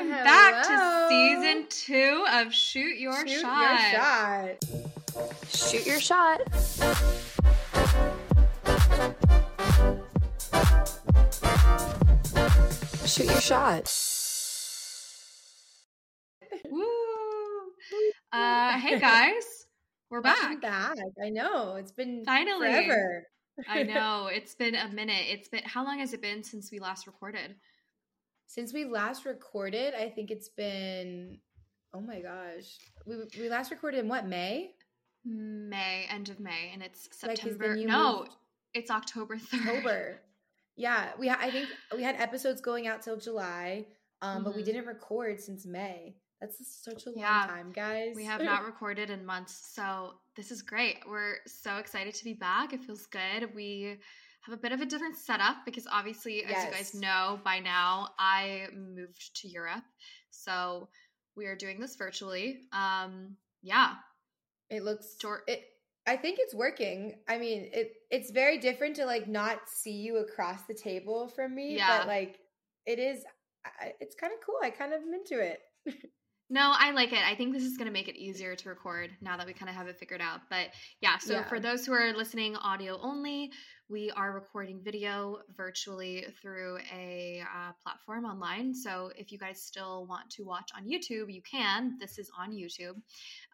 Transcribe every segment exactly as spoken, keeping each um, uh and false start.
welcome Hello. back to season two of Shoot Your Shoot Shot. Shoot Your Shot. Shoot Your Shot. Shoot Your Shot. Woo! Uh, hey guys, we're back. I'm back. I know it's been Finally. forever. I know it's been a minute. It's been how long has it been since we last recorded? Since we last recorded, I think it's been, oh my gosh, we we last recorded in what, May? May, end of May, and it's September. Like, no, moved. It's October third. October. Yeah, we. Ha- I think we had episodes going out till July, um, mm-hmm. but we didn't record since May. That's such a long yeah, time, guys. We have not recorded in months, so this is great. We're so excited to be back. It feels good. We have a bit of a different setup because obviously, yes. as you guys know by now, I moved to Europe, so we are doing this virtually. Um, yeah. It looks – It. I think it's working. I mean, it. it's very different to, like, not see you across the table from me, yeah. but, like, it is – it's kind of cool. I kind of am into it. No, I like it. I think this is going to make it easier to record now that we kind of have it figured out. But yeah, so yeah. for those who are listening audio only, we are recording video virtually through a uh, platform online. So if you guys still want to watch on YouTube, you can. This is on YouTube.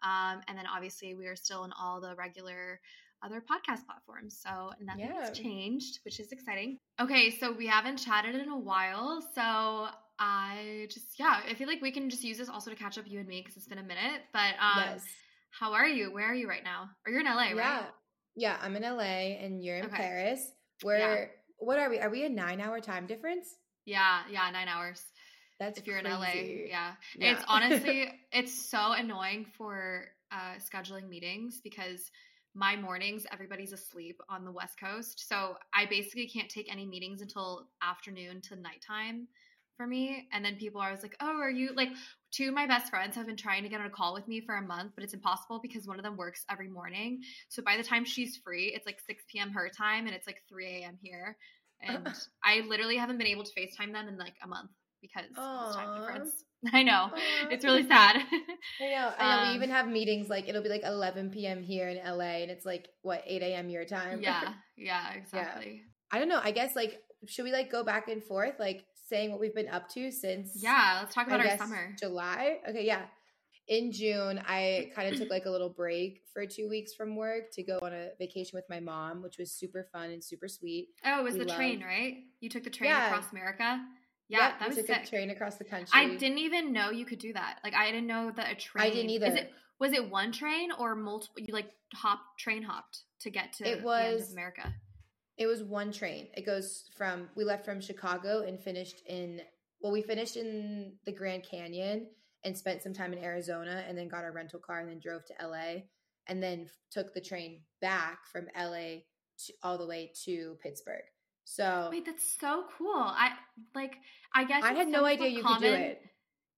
Um, and then obviously we are still on all the regular other podcast platforms. So nothing's yeah. changed, which is exciting. Okay, so we haven't chatted in a while. So I just, yeah, I feel like we can just use this also to catch up you and me because it's been a minute, but um, yes. how are you? Where are you right now? Or you're in L A, yeah. right? Yeah, I'm in L A and you're in okay. Paris. We're, yeah. what are we? Are we a nine hour time difference? Yeah, yeah, nine hours. That's if you're crazy. In L A. Yeah. yeah. It's honestly, it's so annoying for uh, scheduling meetings because my mornings, everybody's asleep on the West Coast. So I basically can't take any meetings until afternoon to nighttime. For me, and then people are always like, oh, are you like two of my best friends have been trying to get on a call with me for a month, but it's impossible because one of them works every morning. So by the time she's free, it's like six p.m. her time and it's like three a.m. here. And I literally haven't been able to FaceTime them in like a month because Aww. It's time difference. I know. Aww. It's really sad. I know. I know. Um, we even have meetings like it'll be like eleven p.m. here in L A and it's like what, eight a.m. your time? Yeah. Yeah, exactly. Yeah. I don't know. I guess like should we like go back and forth? Like saying what we've been up to since yeah let's talk about I our guess, summer July okay yeah in June I kind of took like a little break for two weeks from work to go on a vacation with my mom, which was super fun and super sweet. Oh, it was we the loved... train right you took the train yeah. across America yeah yep, that was took sick. A train across the country. I didn't even know you could do that. Like I didn't know that a train I didn't either. Is it, was it one train or multiple you like hop train hopped to get to it was... the end of America? It was one train. It goes from, we left from Chicago and finished in, well, we finished in the Grand Canyon and spent some time in Arizona and then got our rental car and then drove to L A and then took the train back from L A to, all the way to Pittsburgh. So. Wait, that's so cool. I like, I guess. I had no idea you could do it.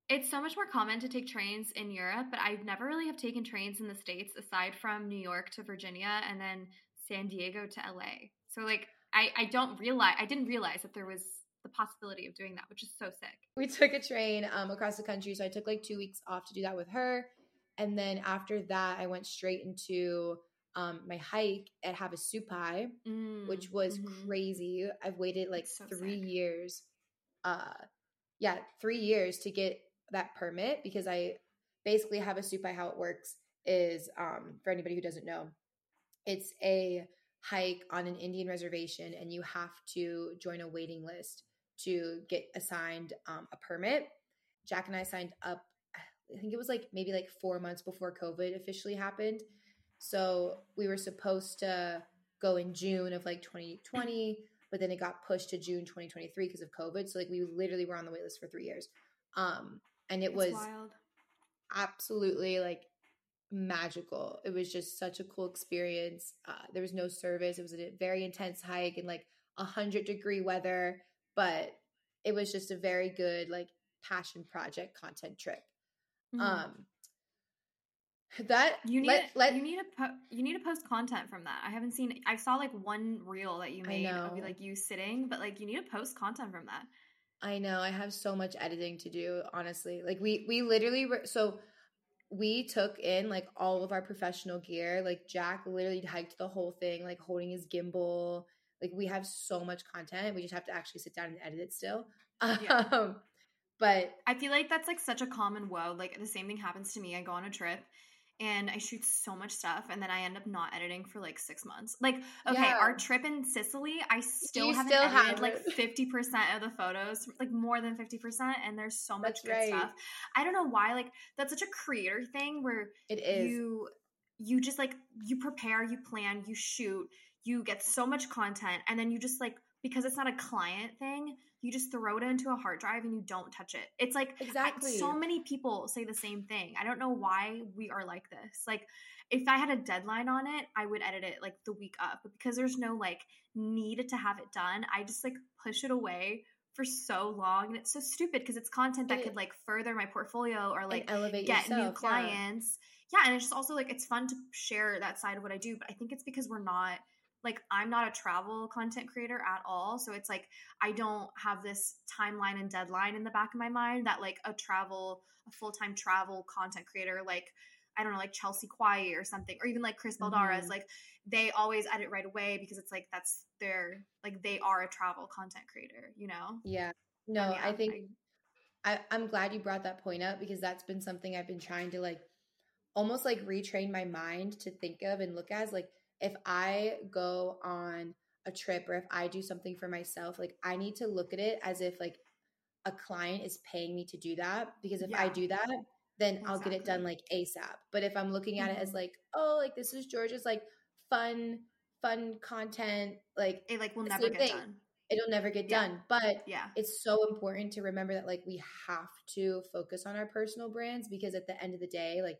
It's so much more common to take trains in Europe, but I've never really have taken trains in the States aside from New York to Virginia and then San Diego to L A. So, like, I, I don't realize – I didn't realize that there was the possibility of doing that, which is so sick. We took a train um, across the country, so I took, like, two weeks off to do that with her. And then after that, I went straight into um, my hike at Havasupai, mm. which was mm-hmm. crazy. I've waited, like, so three sick. years uh, – yeah, three years to get that permit because I – basically Havasupai, how it works is um, for anybody who doesn't know, it's a – hike on an Indian reservation and you have to join a waiting list to get assigned um, a permit. Jack and I signed up, I think it was like maybe like four months before COVID officially happened. So we were supposed to go in June of like twenty twenty, but then it got pushed to June twenty twenty-three because of COVID. So like we literally were on the wait list for three years. Um, and it That's was wild. Absolutely like magical. It was just such a cool experience. Uh, there was no service. It was a very intense hike in like one hundred degree weather, but it was just a very good like passion project content trip. Mm-hmm. Um, that you need let, let, you need to po- you need to post content from that. I haven't seen. I saw like one reel that you made of like you sitting, but like you need to post content from that. I know. I have so much editing to do, honestly. Like we, we literally were, so we took in like all of our professional gear. Like Jack literally hiked the whole thing, like holding his gimbal. Like we have so much content. We just have to actually sit down and edit it still. Yeah. Um, but I feel like that's like such a common woe. Like the same thing happens to me. I go on a trip and I shoot so much stuff and then I end up not editing for like six months. Like, okay, yeah. Our trip in Sicily, I still haven't still edited have like fifty percent of the photos, like more than fifty percent. And there's so much that's good right. stuff. I don't know why, like that's such a creator thing where it is. you, you just like, you prepare, you plan, you shoot, you get so much content. And then you just like, because it's not a client thing, you just throw it into a hard drive and you don't touch it. It's like exactly. I, so many people say the same thing. I don't know why we are like this. Like if I had a deadline on it, I would edit it like the week up. But because there's no like need to have it done, I just like push it away for so long. And it's so stupid because it's content that it, could like further my portfolio or like elevate get yourself, new clients. Yeah. yeah. And it's just also like it's fun to share that side of what I do. But I think it's because we're not – like I'm not a travel content creator at all. So it's like, I don't have this timeline and deadline in the back of my mind that like a travel, a full-time travel content creator, like, I don't know, like Chelsea Kauai or something, or even like Chris mm-hmm. Baldara's, like they always edit right away because it's like, that's their, like they are a travel content creator, you know? Yeah, no, yeah, I think I, I, I'm glad you brought that point up because that's been something I've been trying to like, almost like retrain my mind to think of and look as like, if I go on a trip or if I do something for myself, like I need to look at it as if like a client is paying me to do that, because if yeah. I do that, then exactly. I'll get it done like ASAP. But if I'm looking at mm-hmm. it as like, oh, like this is Georgia's like fun, fun content. Like it like will never get thing. done. It'll never get yeah. done. But yeah, it's so important to remember that like we have to focus on our personal brands because at the end of the day, like,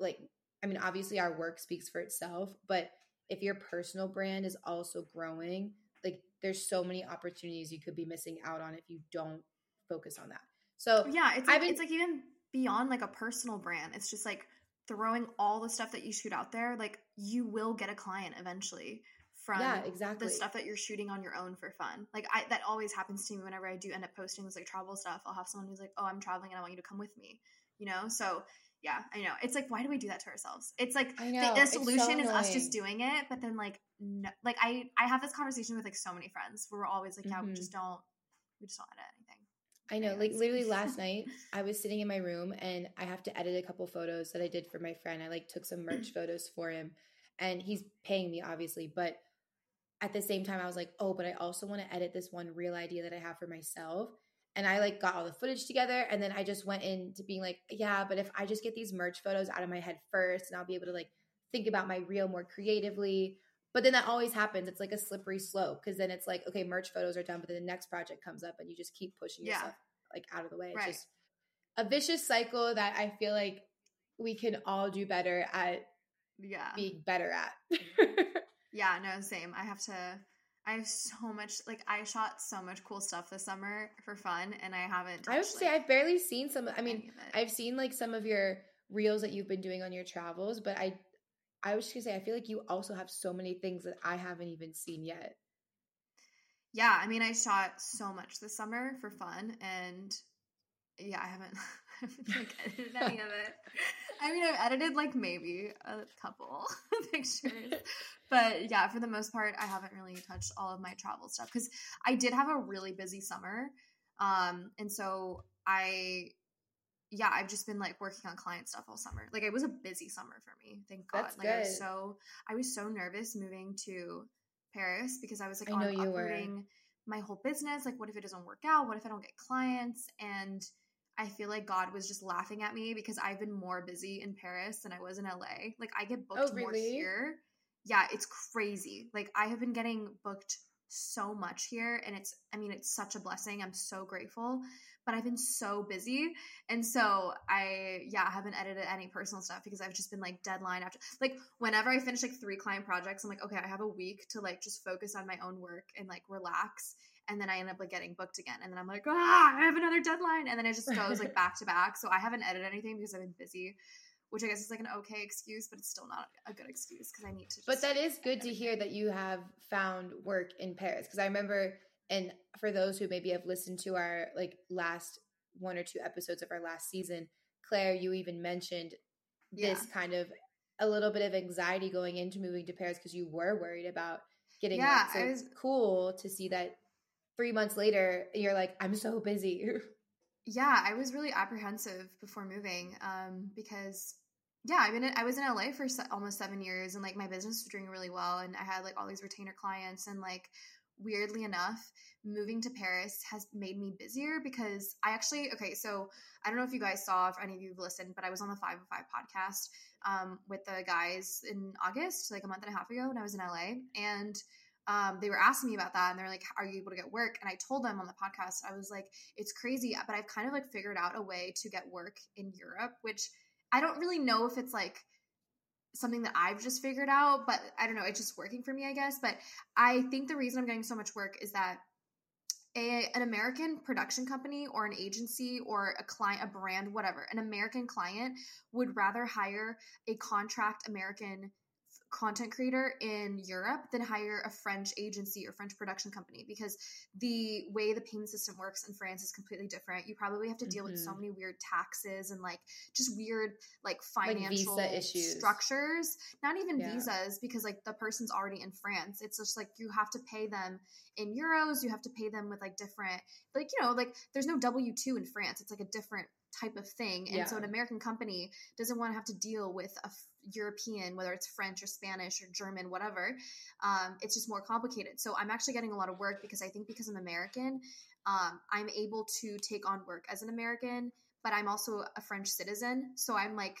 like, I mean, obviously our work speaks for itself, but if your personal brand is also growing, like there's so many opportunities you could be missing out on if you don't focus on that. So yeah, it's like, been, it's like even beyond like a personal brand, it's just like throwing all the stuff that you shoot out there. Like you will get a client eventually from yeah, exactly. the stuff that you're shooting on your own for fun. Like I, that always happens to me whenever I do end up posting this like travel stuff. I'll have someone who's like, oh, I'm traveling and I want you to come with me, you know? So yeah, I know. It's like, why do we do that to ourselves? It's like I know, the, the solution so is us just doing it. But then like, no, like I, I have this conversation with like so many friends where we're always like, yeah, mm-hmm. we just don't, we just don't edit anything. I know. Anyways. Like literally last night I was sitting in my room and I have to edit a couple photos that I did for my friend. I like took some merch photos for him and he's paying me obviously. But at the same time I was like, oh, but I also want to edit this one real idea that I have for myself. And I like got all the footage together and then I just went into being like, yeah, but if I just get these merch photos out of my head first and I'll be able to like think about my reel more creatively. But then that always happens. It's like a slippery slope because then it's like, okay, merch photos are done, but then the next project comes up and you just keep pushing yeah. yourself like out of the way. Right. It's just a vicious cycle that I feel like we can all do better at yeah. being better at. yeah, no, same. I have to... I have so much, like I shot so much cool stuff this summer for fun and I haven't. I would say like, I've barely seen some, I mean, I've seen like some of your reels that you've been doing on your travels, but I, I was just gonna say, I feel like you also have so many things that I haven't even seen yet. Yeah. I mean, I shot so much this summer for fun and yeah, I haven't, I haven't like edited any of it. I mean, I've edited like maybe a couple pictures, but yeah, for the most part, I haven't really touched all of my travel stuff because I did have a really busy summer. Um, and so I, yeah, I've just been like working on client stuff all summer. Like it was a busy summer for me. Thank God. That's like good. I was so, I was so nervous moving to Paris because I was like, I know you were. My whole business. Like, what if it doesn't work out? What if I don't get clients? And I feel like God was just laughing at me because I've been more busy in Paris than I was in L A. Like I get booked oh, really? more here. Yeah, it's crazy. Like I have been getting booked so much here and it's, I mean, it's such a blessing. I'm so grateful, but I've been so busy. And so I, yeah, I haven't edited any personal stuff because I've just been like deadline after, like whenever I finish like three client projects, I'm like, okay, I have a week to like just focus on my own work and like relax. And then I end up like getting booked again. And then I'm like, ah, I have another deadline. And then it just goes like back to back. So I haven't edited anything because I've been busy, which I guess is like an okay excuse, but it's still not a good excuse because I need to. Just but that is good to hear that you have found work in Paris. Because I remember in for those who maybe have listened to our like last one or two episodes of our last season, Claire, you even mentioned this yeah. kind of a little bit of anxiety going into moving to Paris because you were worried about getting yeah, that. So it's cool to see that three months later, you're like, I'm so busy. Yeah, I was really apprehensive before moving um, because, yeah, I mean, I was in L A for se- almost seven years and like my business was doing really well and I had like all these retainer clients and like weirdly enough, moving to Paris has made me busier because I actually, okay, so I don't know if you guys saw, if any of you have listened, but I was on the five oh five podcast um, with the guys in August, like a month and a half ago when I was in L A. And um, they were asking me about that and they're like, are you able to get work? And I told them on the podcast, I was like, it's crazy, but I've kind of like figured out a way to get work in Europe, which I don't really know if it's like something that I've just figured out, but I don't know. It's just working for me, I guess. But I think the reason I'm getting so much work is that a, an American production company or an agency or a client, a brand, whatever, an American client would rather hire a contract American content creator in Europe than hire a French agency or French production company because the way the payment system works in France is completely different. You probably have to deal mm-hmm. with so many weird taxes and like just weird like financial like visa issues. Structures, not even yeah. visas because like the person's already in France. It's just like you have to pay them in euros. You have to pay them with like different, like, you know, like there's no W two in France. It's like a different type of thing. And yeah. so an American company doesn't want to have to deal with a European, whether it's French or Spanish or German, whatever. Um, it's just more complicated. So I'm actually getting a lot of work because I think because I'm American, um, I'm able to take on work as an American, but I'm also a French citizen. So I'm like,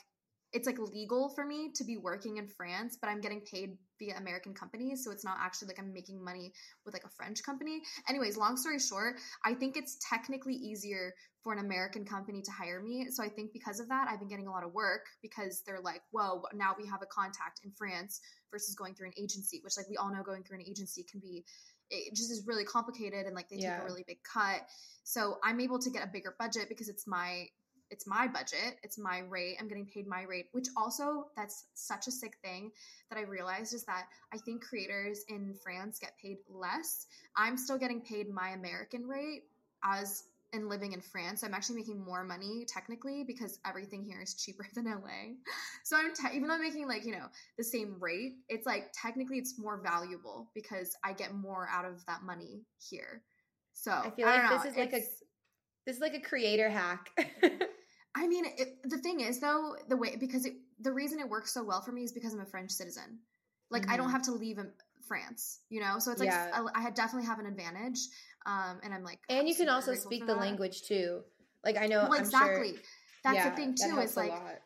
it's like legal for me to be working in France, but I'm getting paid via American companies. So it's not actually like I'm making money with like a French company. Anyways, long story short, I think it's technically easier for an American company to hire me. So I think because of that, I've been getting a lot of work because they're like, whoa, now we have a contact in France versus going through an agency, which like we all know going through an agency can be, it just is really complicated and like they yeah. take a really big cut. So I'm able to get a bigger budget because it's my It's my budget. It's my rate. I'm getting paid my rate, which also that's such a sick thing that I realized is that I think creators in France get paid less. I'm still getting paid my American rate as and living in France. I'm actually making more money technically because everything here is cheaper than L A. So I'm te- even though I'm making like, you know, the same rate, it's like technically it's more valuable because I get more out of that money here. So I feel like I don't know, this is like a, this is like a creator hack. I mean, it, the thing is though, the way, because it, the reason it works so well for me is because I'm a French citizen. Like mm-hmm. I don't have to leave France, you know? So it's like, yeah. I, I definitely have an advantage. Um, and I'm like, and I'm you can also speak the that. language too. Like I know. Well, I'm exactly. Sure, That's yeah, the thing too. It's like, lot.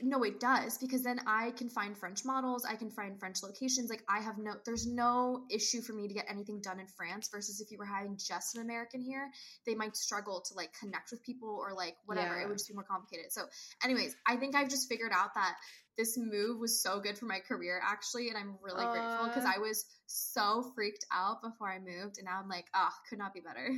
no, it does because then I can find French models. I can find French locations. Like I have no, there's no issue for me to get anything done in France versus if you were hiring just an American here, they might struggle to like connect with people or like whatever. Yeah. It would just be more complicated. So anyways, I think I've just figured out that this move was so good for my career actually. And I'm really uh, grateful because I was so freaked out before I moved and now I'm like, ah, oh, could not be better.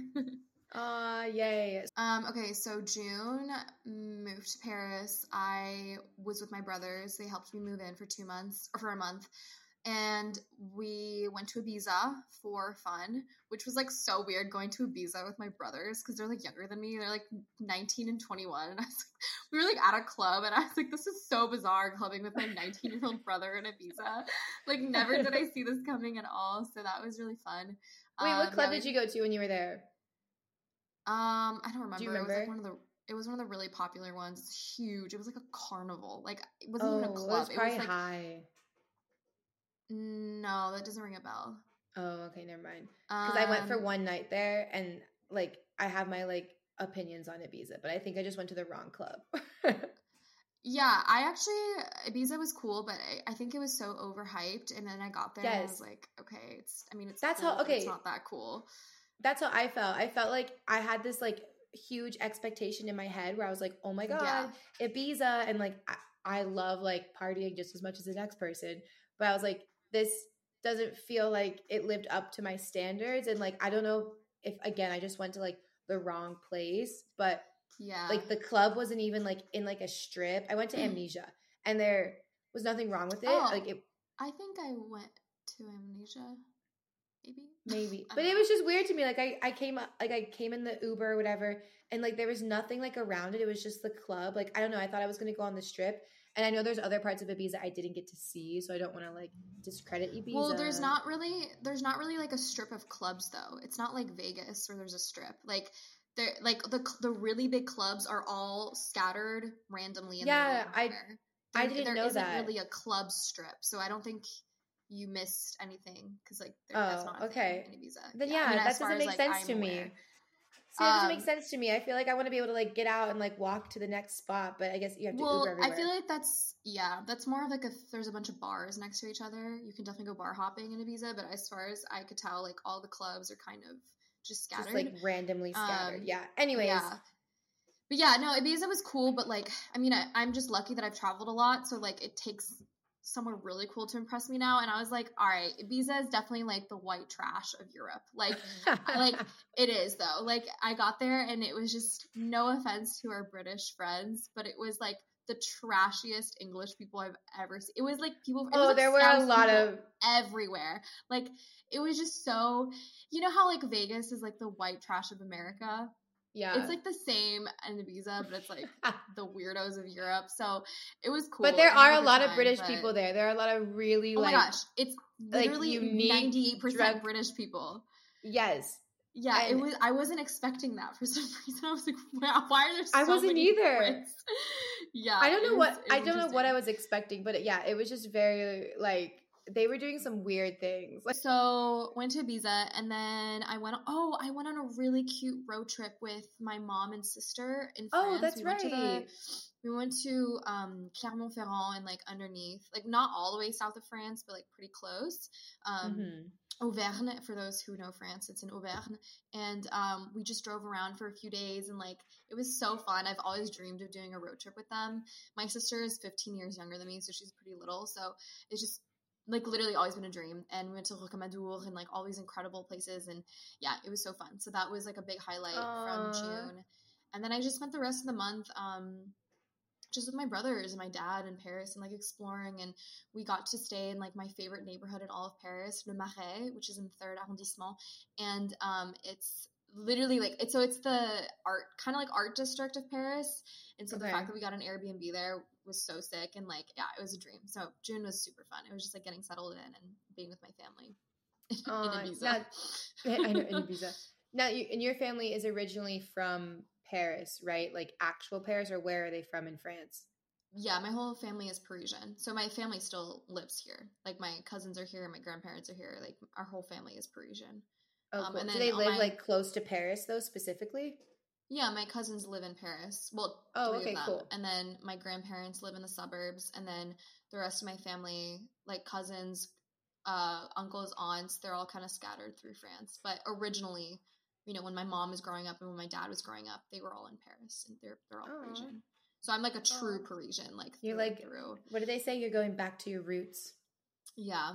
Uh, yay. Um, okay. So June moved to Paris. I was with my brothers. They helped me move in for two months or for a month. And we went to Ibiza for fun, which was like so weird going to Ibiza with my brothers. Cause they're like younger than me. They're like nineteen and twenty-one. And I was like, we were like at a club and I was like, this is so bizarre clubbing with my nineteen year old brother in Ibiza. Like never did I see this coming at all. So that was really fun. Wait, what um, club was- did you go to when you were there? Um, I don't remember. Do you remember? It was like one of the it was one of the really popular ones. It's huge. It was like a carnival. Like it wasn't oh, even a club. It was, probably it was like high. No, that doesn't ring a bell. Oh, okay, never mind. Because um, I went for one night there, and like I have my like opinions on Ibiza, but I think I just went to the wrong club. Yeah, I actually Ibiza was cool, but I, I think it was so overhyped, and then I got there yes. and I was like, okay, it's. I mean, it's that's cool, how okay, it's not that cool. That's how I felt. I felt like I had this like huge expectation in my head where I was like, oh my God, yeah. Ibiza. And like, I, I love like partying just as much as the next person. But I was like, this doesn't feel like it lived up to my standards. And like, I don't know if, again, I just went to like the wrong place, but yeah, like the club wasn't even like in like a strip. I went to Amnesia and there was nothing wrong with it. Oh, like it, I think I went to Amnesia. maybe maybe but it was just weird to me. Like I, I came like I came in the Uber or whatever, and like there was nothing like around it. It was just the club. Like I don't know, I thought I was gonna go on the strip, and I know there's other parts of Ibiza I didn't get to see, so I don't want to like discredit Ibiza. Well, there's not really there's not really like a strip of clubs though. It's not like Vegas where there's a strip. Like there like the the really big clubs are all scattered randomly in yeah, the middle of nowhere. I didn't there know isn't that. Really a club strip, so I don't think you missed anything because like there, oh, that's not okay. In Ibiza. Then yeah, yeah I mean, that doesn't make as, sense like, to I'm me. Aware. See, that doesn't um, make sense to me. I feel like I want to be able to like get out and like walk to the next spot, but I guess you have to well, Uber everywhere. I feel like that's yeah, that's more of like if there's a bunch of bars next to each other, you can definitely go bar hopping in Ibiza. But as far as I could tell, like all the clubs are kind of just scattered, just, like randomly scattered. Um, yeah. Anyways. Yeah. But yeah, no, Ibiza was cool, but like, I mean, I, I'm just lucky that I've traveled a lot, so like, it takes someone really cool to impress me now, and I was like, all right, Ibiza is definitely like the white trash of Europe, like, like it is though. Like, I got there, and it was just no offense to our British friends, but it was like the trashiest English people I've ever seen. It was like people. It oh, was, like, there were a lot of everywhere. Like, it was just so. You know how like Vegas is like the white trash of America. Yeah. It's like the same in Ibiza, but it's like the weirdos of Europe. So it was cool. But there are a lot time, of British but... people there. There are a lot of really oh like. Oh my gosh. It's literally like ninety-eight percent drug... British people. Yes. Yeah. And it was. I wasn't expecting that for some reason. I was like, wow, why are there so many I wasn't many either. Brits? Yeah. I don't know was, what, I don't know what I was expecting, but yeah, it was just very like. They were doing some weird things. Like- so went to Ibiza, and then I went. Oh, I went on a really cute road trip with my mom and sister in France. Oh, that's we right. Went to the, we went to um, Clermont-Ferrand and like underneath, like not all the way south of France, but like pretty close. Um, mm-hmm. Auvergne, for those who know France, it's in Auvergne, and um, we just drove around for a few days, and like it was so fun. I've always dreamed of doing a road trip with them. My sister is fifteen years younger than me, so she's pretty little. So it's just. Like, literally always been a dream. And we went to Rocamadour and, like, all these incredible places. And, yeah, it was so fun. So that was, like, a big highlight Aww. From June. And then I just spent the rest of the month um, just with my brothers and my dad in Paris and, like, exploring. And we got to stay in, like, my favorite neighborhood in all of Paris, Le Marais, which is in the third arrondissement. And um, it's literally, like, it's, so it's the art, kind of, like, art district of Paris. And so okay. the fact that we got an Airbnb there was so sick, and like yeah it was a dream. So June was super fun. It was just like getting settled in and being with my family uh, in Ibiza. Now, I know, in Ibiza. Now you, and your family is originally from Paris, right? Like actual Paris, or where are they from in France? Yeah, my whole family is Parisian. So my family still lives here. Like my cousins are here, my grandparents are here. Like our whole family is Parisian. Oh, cool. um, and then do they live my... like close to Paris though specifically? Yeah, my cousins live in Paris. Well, oh, three okay, of them. Cool. And then my grandparents live in the suburbs. And then the rest of my family, like cousins, uh, uncles, aunts, they're all kind of scattered through France. But originally, you know, when my mom was growing up and when my dad was growing up, they were all in Paris. And they're they're all Aww. Parisian. So I'm like a true Aww. Parisian. Like you're through like through. What do they say? You're going back to your roots. Yeah.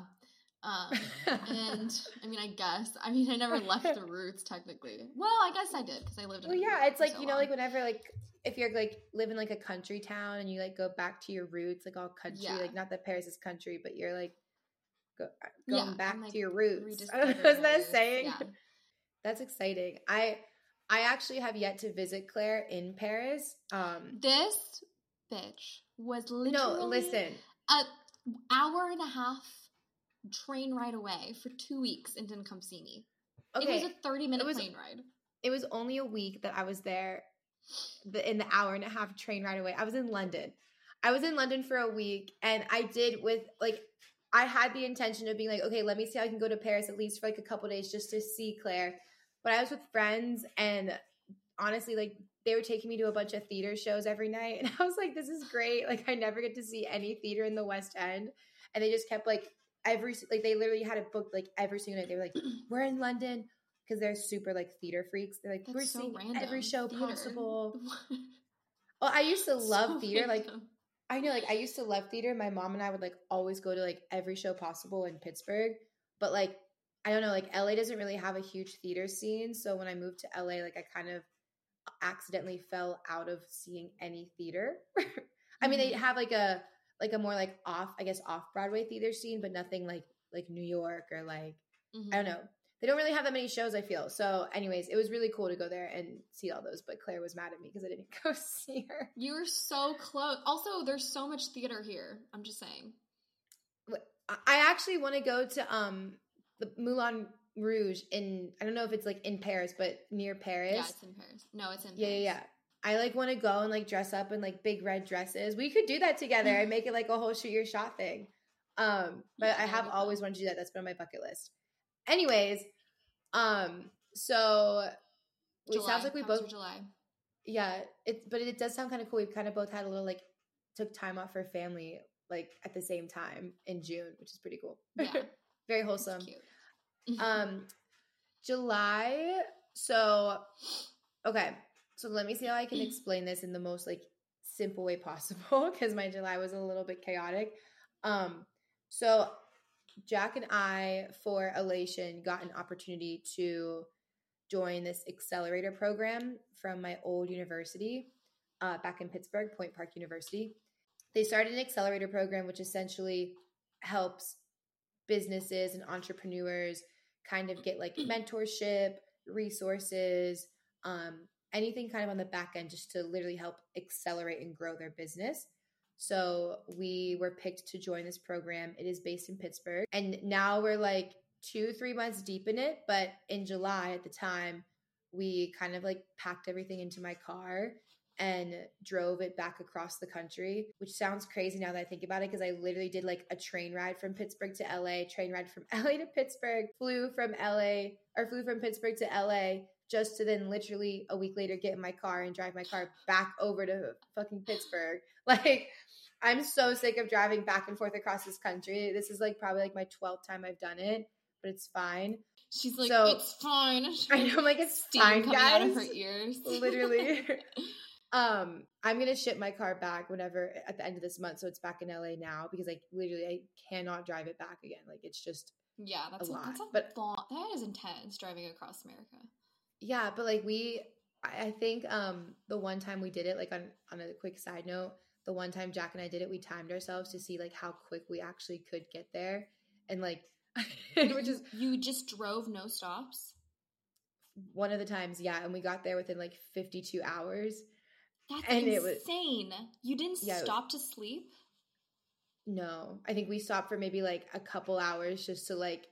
Um, and I mean, I guess, I mean, I never left the roots technically. Well, I guess I did because I lived in well, yeah, it's like, so you know, long. Like whenever, like if you're like live in like a country town and you like go back to your roots, like all country, yeah. like not that Paris is country, but you're like go, going yeah, back like, to your roots. I don't know, isn't that a saying? Yeah. That's exciting. I, I actually have yet to visit Claire in Paris. Um, this bitch was literally no, listen. an hour and a half train ride away for two weeks and didn't come see me. Okay. It was a thirty minute was, plane ride. It was only a week that I was there in the hour and a half train ride away. I was in London. I was in London for a week, and I did with like, I had the intention of being like, okay, let me see how I can go to Paris at least for like a couple days just to see Claire. But I was with friends, and honestly, like they were taking me to a bunch of theater shows every night. And I was like, this is great. Like I never get to see any theater in the West End. And they just kept like, every like they literally had it booked like every single night. They were like, we're in London, because they're super like theater freaks. They're like, that's we're so seeing random. Every show theater. Possible. Well, I used to love so theater. Random. Like I know, like I used to love theater. My mom and I would like always go to like every show possible in Pittsburgh. But like I don't know, like L A doesn't really have a huge theater scene. So when I moved to L A, like I kind of accidentally fell out of seeing any theater. I mean, mm-hmm. they have like a like a more like off, I guess, off Broadway theater scene, but nothing like, like New York or like, mm-hmm. I don't know. they don't really have that many shows, I feel. So anyways, it was really cool to go there and see all those. But Claire was mad at me because I didn't go see her. You were so close. Also, there's so much theater here. I'm just saying. I actually want to go to um the Moulin Rouge in, I don't know if it's like in Paris, but near Paris. Yeah, it's in Paris. No, it's in yeah, Paris. Yeah, yeah, yeah. I like want to go and like dress up in like big red dresses. We could do that together and make it like a whole shoot your shot thing. Um, but yeah, I have always wanted to do that. That's been on my bucket list. Anyways, um, so it sounds like we both July. Yeah, it but it does sound kind of cool. We've kind of both had a little like took time off for family like at the same time in June, which is pretty cool. Yeah. Very wholesome. Cute. um, July. So okay. So let me see how I can explain this in the most like simple way possible because my July was a little bit chaotic. Um, so Jack and I for Alation got an opportunity to join this accelerator program from my old university uh, back in Pittsburgh, Point Park University. They started an accelerator program, which essentially helps businesses and entrepreneurs kind of get like mentorship, resources, um, anything kind of on the back end just to literally help accelerate and grow their business. So we were picked to join this program. It is based in Pittsburgh. And now we're like two, three months deep in it. But in July at the time, we kind of like packed everything into my car and drove it back across the country, which sounds crazy now that I think about it, because I literally did like a train ride from Pittsburgh to L A, train ride from L A to Pittsburgh, flew from L A or flew from Pittsburgh to L A, just to then literally a week later get in my car and drive my car back over to fucking Pittsburgh. Like, I'm so sick of driving back and forth across this country. This is like probably like my twelfth time I've done it, but it's fine. She's like, so, it's fine. I know, I'm like, it's steam fine, coming guys. Out of her ears. Literally. um, I'm going to ship my car back whenever at the end of this month. So it's back in L A now because like literally I cannot drive it back again. Like it's just yeah, that's a lot. That's a but, lot. That is intense driving across America. Yeah, but like we, I think um, the one time we did it, like on, on a quick side note, the one time Jack and I did it, we timed ourselves to see like how quick we actually could get there. And like, we were just, you just drove no stops? One of the times, yeah. And we got there within like fifty-two hours. That's and insane. It was, you didn't yeah, stop was, to sleep? No. I think we stopped for maybe like a couple hours just to like,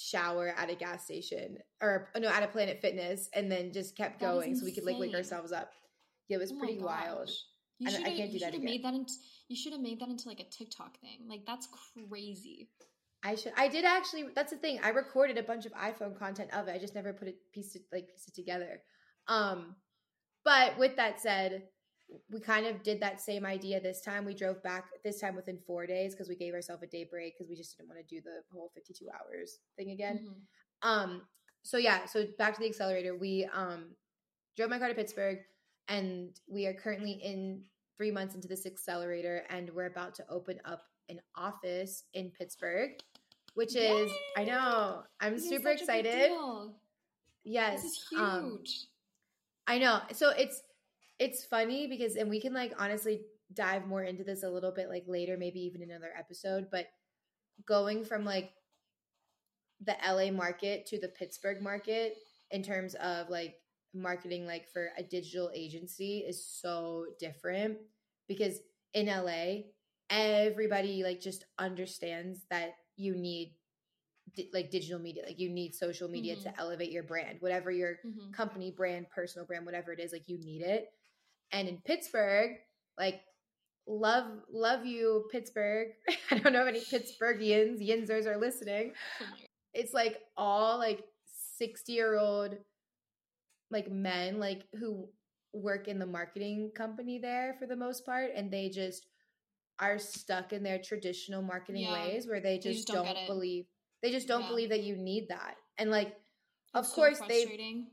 shower at a gas station or no at a Planet Fitness and then just kept that going so we could like wake ourselves up. Yeah, it was oh pretty wild. You I, I can't do that again. Made that into, you should have made that into like a TikTok thing. Like that's crazy. I should. I did actually. That's the thing. I recorded a bunch of iPhone content of it. I just never put it piece it like piece it together. Um, but with that said, we kind of did that same idea this time. We drove back this time within four days because we gave ourselves a day break because we just didn't want to do the whole fifty-two hours thing again. Mm-hmm. Um, so yeah, so back to the accelerator. We um, drove my car to Pittsburgh and we are currently in three months into this accelerator and we're about to open up an office in Pittsburgh, which Yay! Is, I know, I'm this super excited. A big deal. Yes. This is huge. Um, I know. So it's, It's funny because, and we can like honestly dive more into this a little bit like later, maybe even another episode, but going from like the L A market to the Pittsburgh market in terms of like marketing, like for a digital agency is so different because in L A, everybody like just understands that you need di- like digital media, like you need social media mm-hmm. to elevate your brand, whatever your mm-hmm. company brand, personal brand, whatever it is, like you need it. And in Pittsburgh, like, love, love you, Pittsburgh. I don't know if any Pittsburghians, Yinzers are listening. It's, like, all, like, sixty-year-old, like, men, like, who work in the marketing company there for the most part. And they just are stuck in their traditional marketing yeah. ways where they just, they just don't, don't believe. They just don't yeah. believe that you need that. And, like, That's of course so frustrating.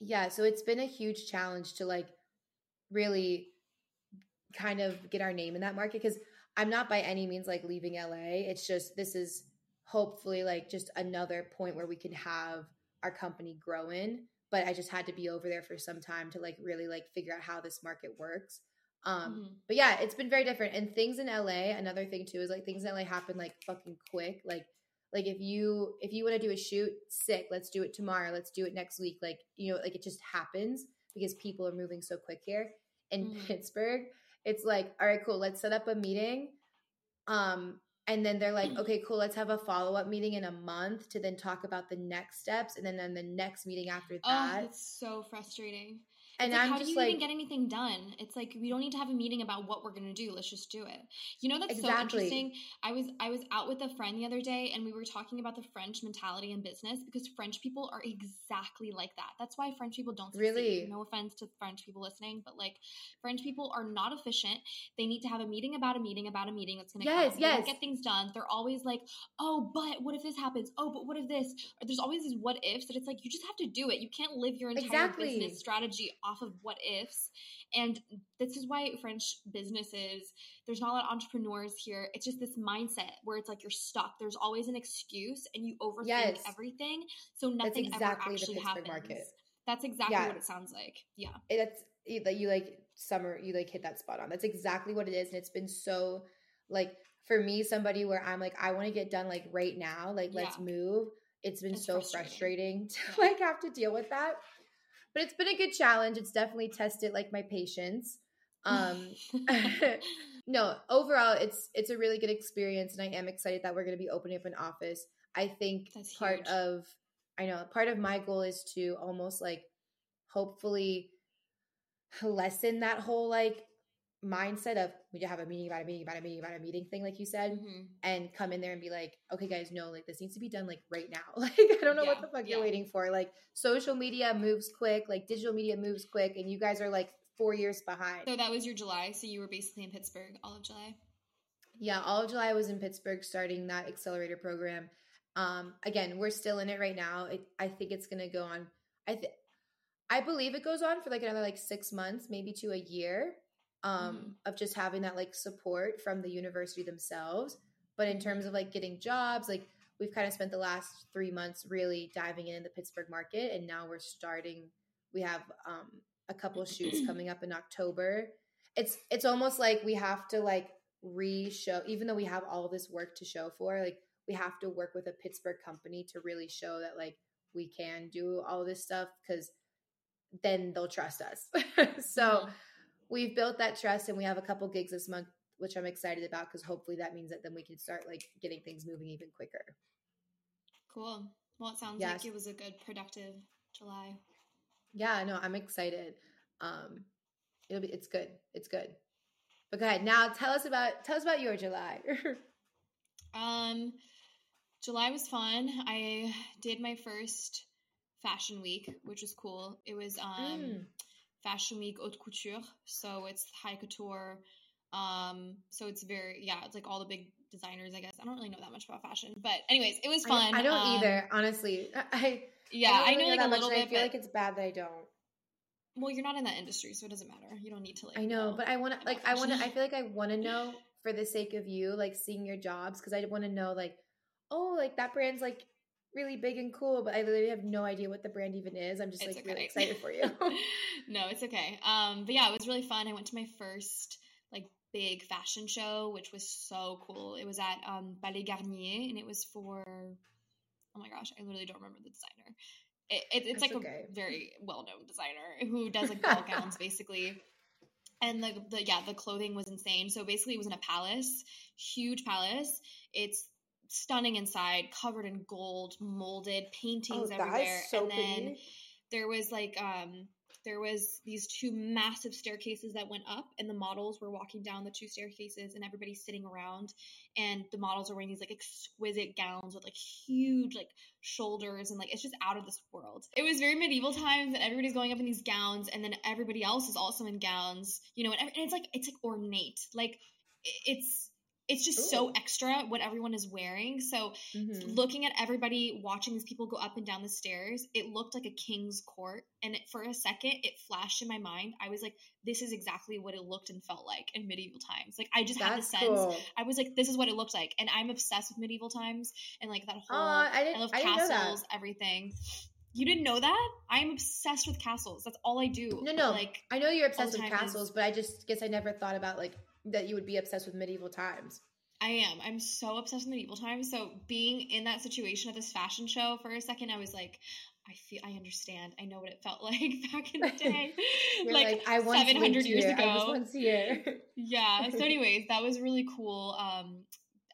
They – yeah, so it's been a huge challenge to, like, really kind of get our name in that market because I'm not by any means like leaving L A. It's just this is hopefully like just another point where we can have our company grow in. But I just had to be over there for some time to like really like figure out how this market works. Um, mm-hmm. But yeah, it's been very different. And things in L A, another thing too is like things in L A happen like fucking quick. Like Like if you if you want to do a shoot, sick, let's do it tomorrow. Let's do it next week. Like, you know, like it just happens because people are moving so quick here. In mm. Pittsburgh, it's like, all right, cool, let's set up a meeting. Um, and then they're like, okay, cool, let's have a follow-up meeting in a month to then talk about the next steps. And then, then the next meeting after that. Oh, it's so frustrating. And like, I'm how just do you like, even get anything done? It's like, we don't need to have a meeting about what we're going to do. Let's just do it. You know, that's exactly. so interesting. I was I was out with a friend the other day, and we were talking about the French mentality in business, because French people are exactly like that. That's why French people don't succeed. Really? No offense to French people listening, but like French people are not efficient. They need to have a meeting about a meeting about a meeting that's going to yes, yes. They don't get things done. They're always like, oh, but what if this happens? Oh, but what if this? Or there's always these what ifs that it's like, you just have to do it. You can't live your entire exactly. business strategy off of what ifs. And this is why French businesses, there's not a lot of entrepreneurs here. It's just this mindset where it's like you're stuck. There's always an excuse and you overthink yes. everything. So nothing exactly ever actually happens. Market. That's exactly yeah. what it sounds like. Yeah. That's that you like summer, you like hit that spot on. That's exactly what it is. And it's been so like for me, somebody where I'm like, I want to get done like right now, like yeah. let's move. It's been it's so frustrating, frustrating to yeah. like have to deal with that. But it's been a good challenge. It's definitely tested like my patience. Um, no, overall, it's it's a really good experience, and I am excited that we're going to be opening up an office. I think That's part huge. of I know part of my goal is to almost like hopefully lessen that whole like mindset of we have a meeting about a meeting about a meeting about a meeting thing, like you said, mm-hmm. and come in there and be like, okay guys, no, like this needs to be done like right now. Like I don't know yeah, what the fuck yeah. you're waiting for. Like social media moves quick, like digital media moves quick, and you guys are like four years behind. So that was your July. So you were basically in Pittsburgh all of July. Yeah, all of July I was in Pittsburgh starting that accelerator program. Um, again, we're still in it right now. It, I think it's gonna go on. I th- I believe it goes on for like another like six months, maybe to a year. Um, mm-hmm. of just having that like support from the university themselves. But in terms of like getting jobs, like we've kind of spent the last three months really diving in the Pittsburgh market. And now we're starting, we have, um, a couple shoots coming up in October. It's, it's almost like we have to like re-show, even though we have all this work to show for, like we have to work with a Pittsburgh company to really show that like we can do all this stuff, because then they'll trust us. So mm-hmm. we've built that trust, and we have a couple gigs this month, which I'm excited about, because hopefully that means that then we can start like getting things moving even quicker. Cool. Well, it sounds yes. like it was a good, productive July. Yeah, no, I'm excited. Um, it'll be, it's good. It's good. But go ahead. Now tell us about, tell us about your July. um, July was fun. I did my first fashion week, which was cool. It was, um, mm. Fashion Week Haute Couture, so it's high couture, um, so it's very, yeah, it's like all the big designers, I guess. I don't really know that much about fashion, but anyways, it was fun. I, I don't um, either, honestly. I Yeah, I, don't really I know, know like that a little much, bit, I feel but, like it's bad that I don't. Well, you're not in that industry, so it doesn't matter. You don't need to, like, I know, know but I want to, like, I want to, I feel like I want to know for the sake of you, like, seeing your jobs, because I want to know, like, oh, like, that brand's, like, really big and cool, but I literally have no idea what the brand even is. I'm just it's like okay. really excited for you. No, it's okay. Um, but yeah, it was really fun. I went to my first like big fashion show, which was so cool. It was at um, Ballet Garnier, and it was for, oh my gosh, I literally don't remember the designer. It, it, it's That's like okay. a very well-known designer who does like ball gowns basically. And the, the, yeah, the clothing was insane. So basically it was in a palace, huge palace. It's stunning inside, covered in gold, molded paintings oh, everywhere. So and then pretty. there was like um there was these two massive staircases that went up, and the models were walking down the two staircases, and everybody's sitting around, and the models are wearing these like exquisite gowns with like huge like shoulders, and like it's just out of this world. It was very medieval times, and everybody's going up in these gowns, and then everybody else is also in gowns, you know, and, and it's like it's like ornate, like it's It's just Ooh. so extra what everyone is wearing. So mm-hmm. looking at everybody, watching these people go up and down the stairs, it looked like a king's court. And it, for a second, it flashed in my mind. I was like, this is exactly what it looked and felt like in medieval times. Like, I just That's had the sense. Cool. I was like, this is what it looked like. And I'm obsessed with medieval times and, like, that whole uh, I, didn't, I love I castles, didn't know that. everything. You didn't know that? I'm obsessed with castles. That's all I do. No, no. Like, I know you're obsessed with castles, is, but I just guess I never thought about, like, that you would be obsessed with medieval times. I am. I'm so obsessed with medieval times. So being in that situation at this fashion show for a second, I was like, I feel, I understand. I know what it felt like back in the day, like, like I seven hundred years ago. I was once here. Yeah. So anyways, that was really cool. Um,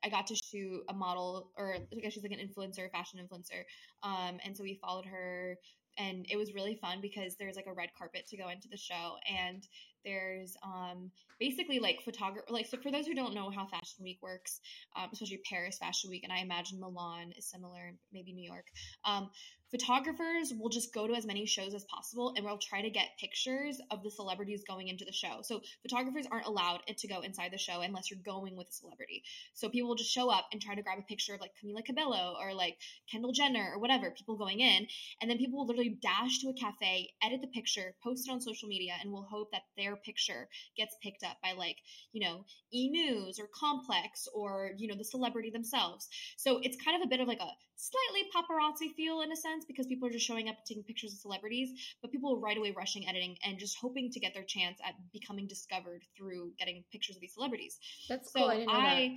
I got to shoot a model, or I guess she's like an influencer, fashion influencer. Um, and so we followed her, and it was really fun because there's like a red carpet to go into the show, and there's um, basically like photographer, like, so for those who don't know how Fashion Week works, um, especially Paris Fashion Week, and I imagine Milan is similar, maybe New York, um, photographers will just go to as many shows as possible, and we'll try to get pictures of the celebrities going into the show. So photographers aren't allowed to go inside the show unless you're going with a celebrity. So people will just show up and try to grab a picture of like Camila Cabello or like Kendall Jenner or whatever, people going in, and then people will literally dash to a cafe, edit the picture, post it on social media, and we'll hope that their picture gets picked up by like, you know, E! News or Complex or, you know, the celebrity themselves. So it's kind of a bit of like a slightly paparazzi feel in a sense, because people are just showing up and taking pictures of celebrities, but people are right away rushing editing and just hoping to get their chance at becoming discovered through getting pictures of these celebrities. That's so cool. I didn't know I,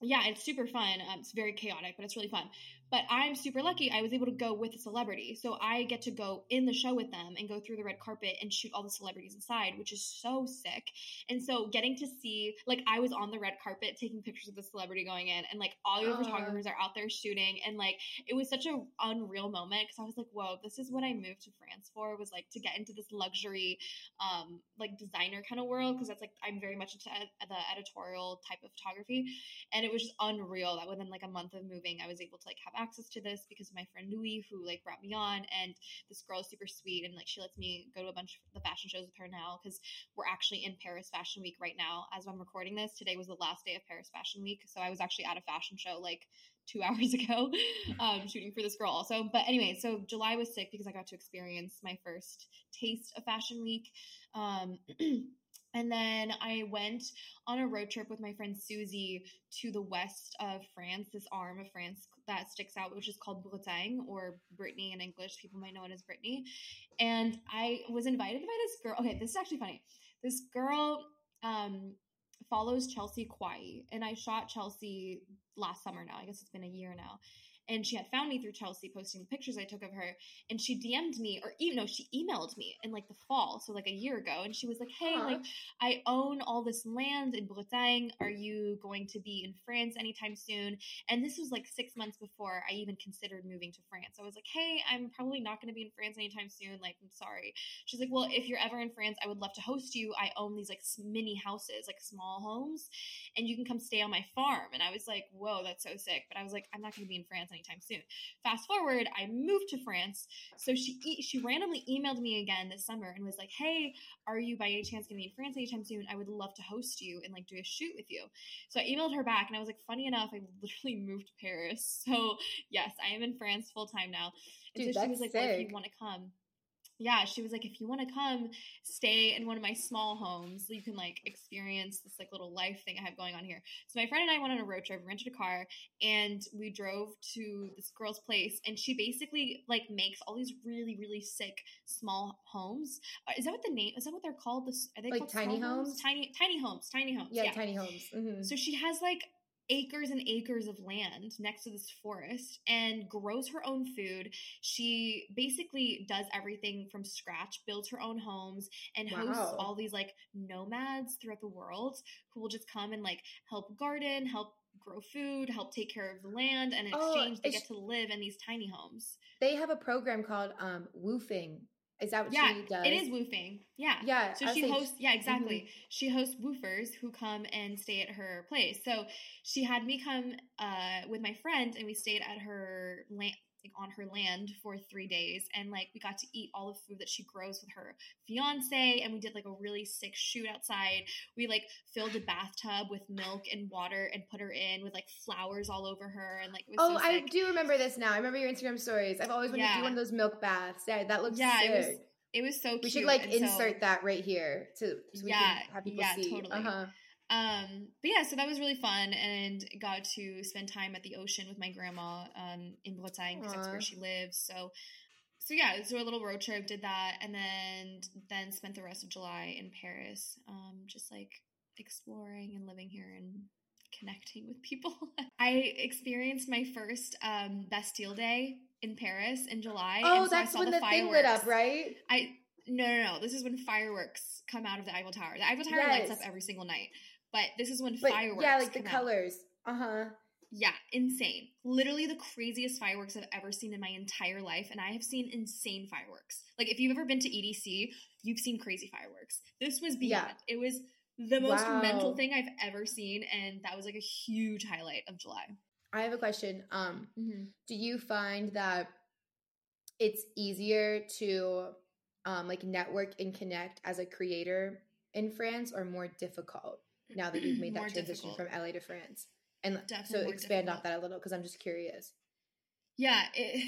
that. Yeah, it's super fun. Um, it's very chaotic, but it's really fun. But I'm super lucky. I was able to go with a celebrity. So I get to go in the show with them and go through the red carpet and shoot all the celebrities inside, which is so sick. And so getting to see, like, I was on the red carpet taking pictures of the celebrity going in, and like all your uh. photographers are out there shooting. And like, it was such an unreal moment, because I was like, whoa, this is what I moved to France for, was like to get into this luxury, um, like designer kind of world. Cause that's like, I'm very much into ed- the editorial type of photography. And it was just unreal that within like a month of moving, I was able to like have access to this because of my friend Louis, who like brought me on. And this girl is super sweet, and like she lets me go to a bunch of the fashion shows with her now, because we're actually in Paris Fashion Week right now as I'm recording this. Today was the last day of Paris Fashion Week, so I was actually at a fashion show like two hours ago um shooting for this girl also. But anyway, so July was sick because I got to experience my first taste of Fashion Week. um And then I went on a road trip with my friend Susie to the west of France, this arm of France that sticks out, which is called Bretagne, or Brittany in English. People might know it as Brittany. And I was invited by this girl. Okay, this is actually funny. This girl um, follows Chelsea Kauai, and I shot Chelsea last summer now. I guess it's been a year now. And she had found me through Chelsea posting the pictures I took of her. And she D M'd me, or even no, she emailed me in like the fall, so like a year ago. And she was like, hey, huh. like I own all this land in Bretagne. Are you going to be in France anytime soon? And this was like six months before I even considered moving to France. I was like, hey, I'm probably not going to be in France anytime soon. Like, I'm sorry. She's like, well, if you're ever in France, I would love to host you. I own these like mini houses, like small homes, and you can come stay on my farm. And I was like, whoa, that's so sick. But I was like, I'm not going to be in France anytime soon. Fast forward, I moved to France. So she e- she randomly emailed me again this summer and was like, hey, are you by any chance going to be in France anytime soon? I would love to host you and like do a shoot with you. So I emailed her back, and I was like, funny enough, I literally moved to Paris. So yes, I am in France full time now. And Dude, so she was like, well, if you want to come. Yeah, she was like, if you want to come stay in one of my small homes, you can like experience this like little life thing I have going on here. So my friend and I went on a road trip, rented a car, and we drove to this girl's place, and she basically like makes all these really, really sick small homes. Is that what the name, is that what they're called? The, are they like called tiny homes? homes? Tiny, tiny homes, tiny homes. Yeah, yeah. tiny homes. Mm-hmm. So she has like acres and acres of land next to this forest and grows her own food. She basically does everything from scratch, builds her own homes, and wow. hosts all these like nomads throughout the world who will just come and like help garden, help grow food, help take care of the land, and in oh, exchange they get to live in these tiny homes. They have a program called um, woofing. Is that what yeah, she does? It is woofing. Yeah. Yeah. So she hosts, yeah, exactly. Mm-hmm. She hosts woofers who come and stay at her place. So she had me come uh, with my friend, and we stayed at her land, like on her land for three days. And like, we got to eat all the food that she grows with her fiance. And we did like a really sick shoot outside. We like filled a bathtub with milk and water and put her in with like flowers all over her. And like, it was oh, so I do remember this now. I remember your Instagram stories. I've always wanted yeah. to do one of those milk baths. Yeah. That looks yeah, sick. It was, it was so cute. We should like and insert so, that right here to, so we yeah, can have people yeah, see. Yeah, totally. Uh-huh. Um, but yeah, so that was really fun, and got to spend time at the ocean with my grandma, um, in Bretagne, because that's where she lives. So, so yeah, so a little road trip, did that. And then, then spent the rest of July in Paris, um, just like exploring and living here and connecting with people. I experienced my first um, Bastille Day in Paris in July. Oh, and so that's I saw when the, the thing lit up, right? I no, no, no. This is when fireworks come out of the Eiffel Tower. The Eiffel Tower yes. lights up every single night, but this is when but, fireworks. Yeah, like come the colors. Uh huh. Yeah, insane. Literally the craziest fireworks I've ever seen in my entire life. And I have seen insane fireworks. Like if you've ever been to E D C, you've seen crazy fireworks. This was beyond. Yeah. It was the most wow. mental thing I've ever seen. And that was like a huge highlight of July. I have a question. Um, mm-hmm. Do you find that it's easier to um, like network and connect as a creator in France, or more difficult now that you've made that transition difficult. from L A to France? And Definitely so expand off that a little, because I'm just curious. Yeah. It,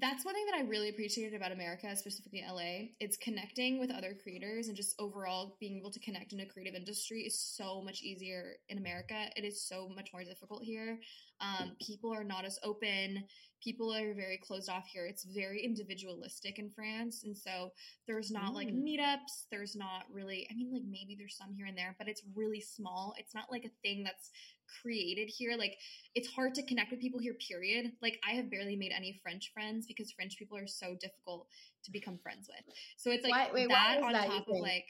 that's one thing that I really appreciated about America, specifically L A. It's connecting with other creators, and just overall being able to connect in a creative industry is so much easier in America. It is so much more difficult here. Um, people are not as open. People are very closed off here. It's very individualistic in France. And so there's not mm. like meetups. There's not really, I mean, like maybe there's some here and there, but it's really small. It's not like a thing that's created here. Like it's hard to connect with people here, period. Like I have barely made any French friends because French people are so difficult to become friends with. So it's like why, wait, that on that, top of like,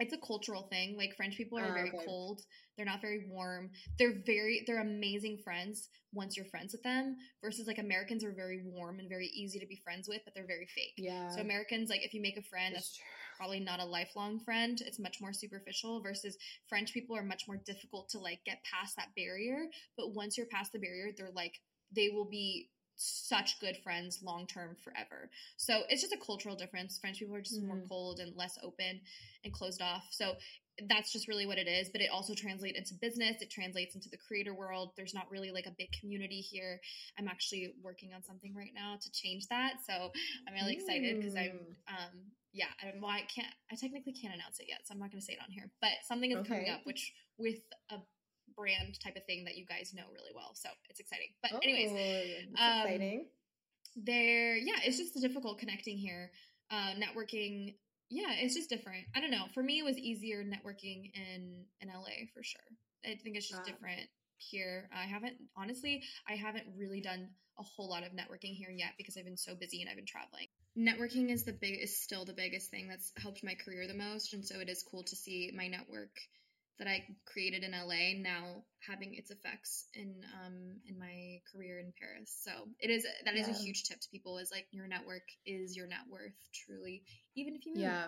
it's a cultural thing. Like French people are oh, very okay. cold. They're not very warm. They're very, they're amazing friends once you're friends with them, versus like Americans are very warm and very easy to be friends with, but they're very fake. Yeah. So Americans, like if you make a friend, it's that's true. probably not a lifelong friend. It's much more superficial, versus French people are much more difficult to like get past that barrier. But once you're past the barrier, they're like, they will be such good friends long-term forever. So it's just a cultural difference. French people are just mm. more cold and less open and closed off. So that's just really what it is. But it also translates into business. It translates into the creator world. There's not really like a big community here. I'm actually working on something right now to change that. So I'm really mm. excited because I'm, um, yeah, I don't know why I can't, I technically can't announce it yet. So I'm not going to say it on here, but something is okay. coming up, which with a brand type of thing that you guys know really well, so it's exciting. But oh, anyways, um, exciting. There, yeah, it's just difficult connecting here, uh, networking. Yeah, it's just different. I don't know. For me, it was easier networking in in L A for sure. I think it's just wow. different here. I haven't honestly, I haven't really done a whole lot of networking here yet because I've been so busy and I've been traveling. Networking is the big is still the biggest thing that's helped my career the most, and so it is cool to see my network that I created in L A now having its effects in um in my career in Paris. So it is that yeah. is a huge tip to people, is like your network is your net worth, truly, even if you move. Yeah.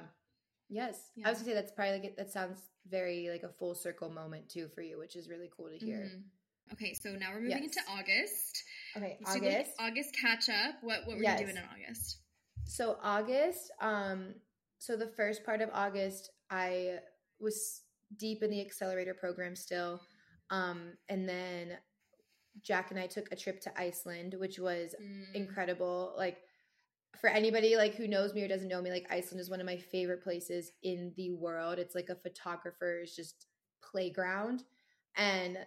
Yes. Yeah. I was gonna say that's probably like, that sounds very like a full circle moment too for you, which is really cool to hear. Mm-hmm. Okay, so now we're moving yes. into August. Okay, Let's August. August catch up. What what were yes. you doing in August? So August, um so the first part of August I was deep in the accelerator program still. Um, and then Jack and I took a trip to Iceland, which was mm. incredible. Like for anybody like who knows me or doesn't know me, like Iceland is one of my favorite places in the world. It's like a photographer's just playground. And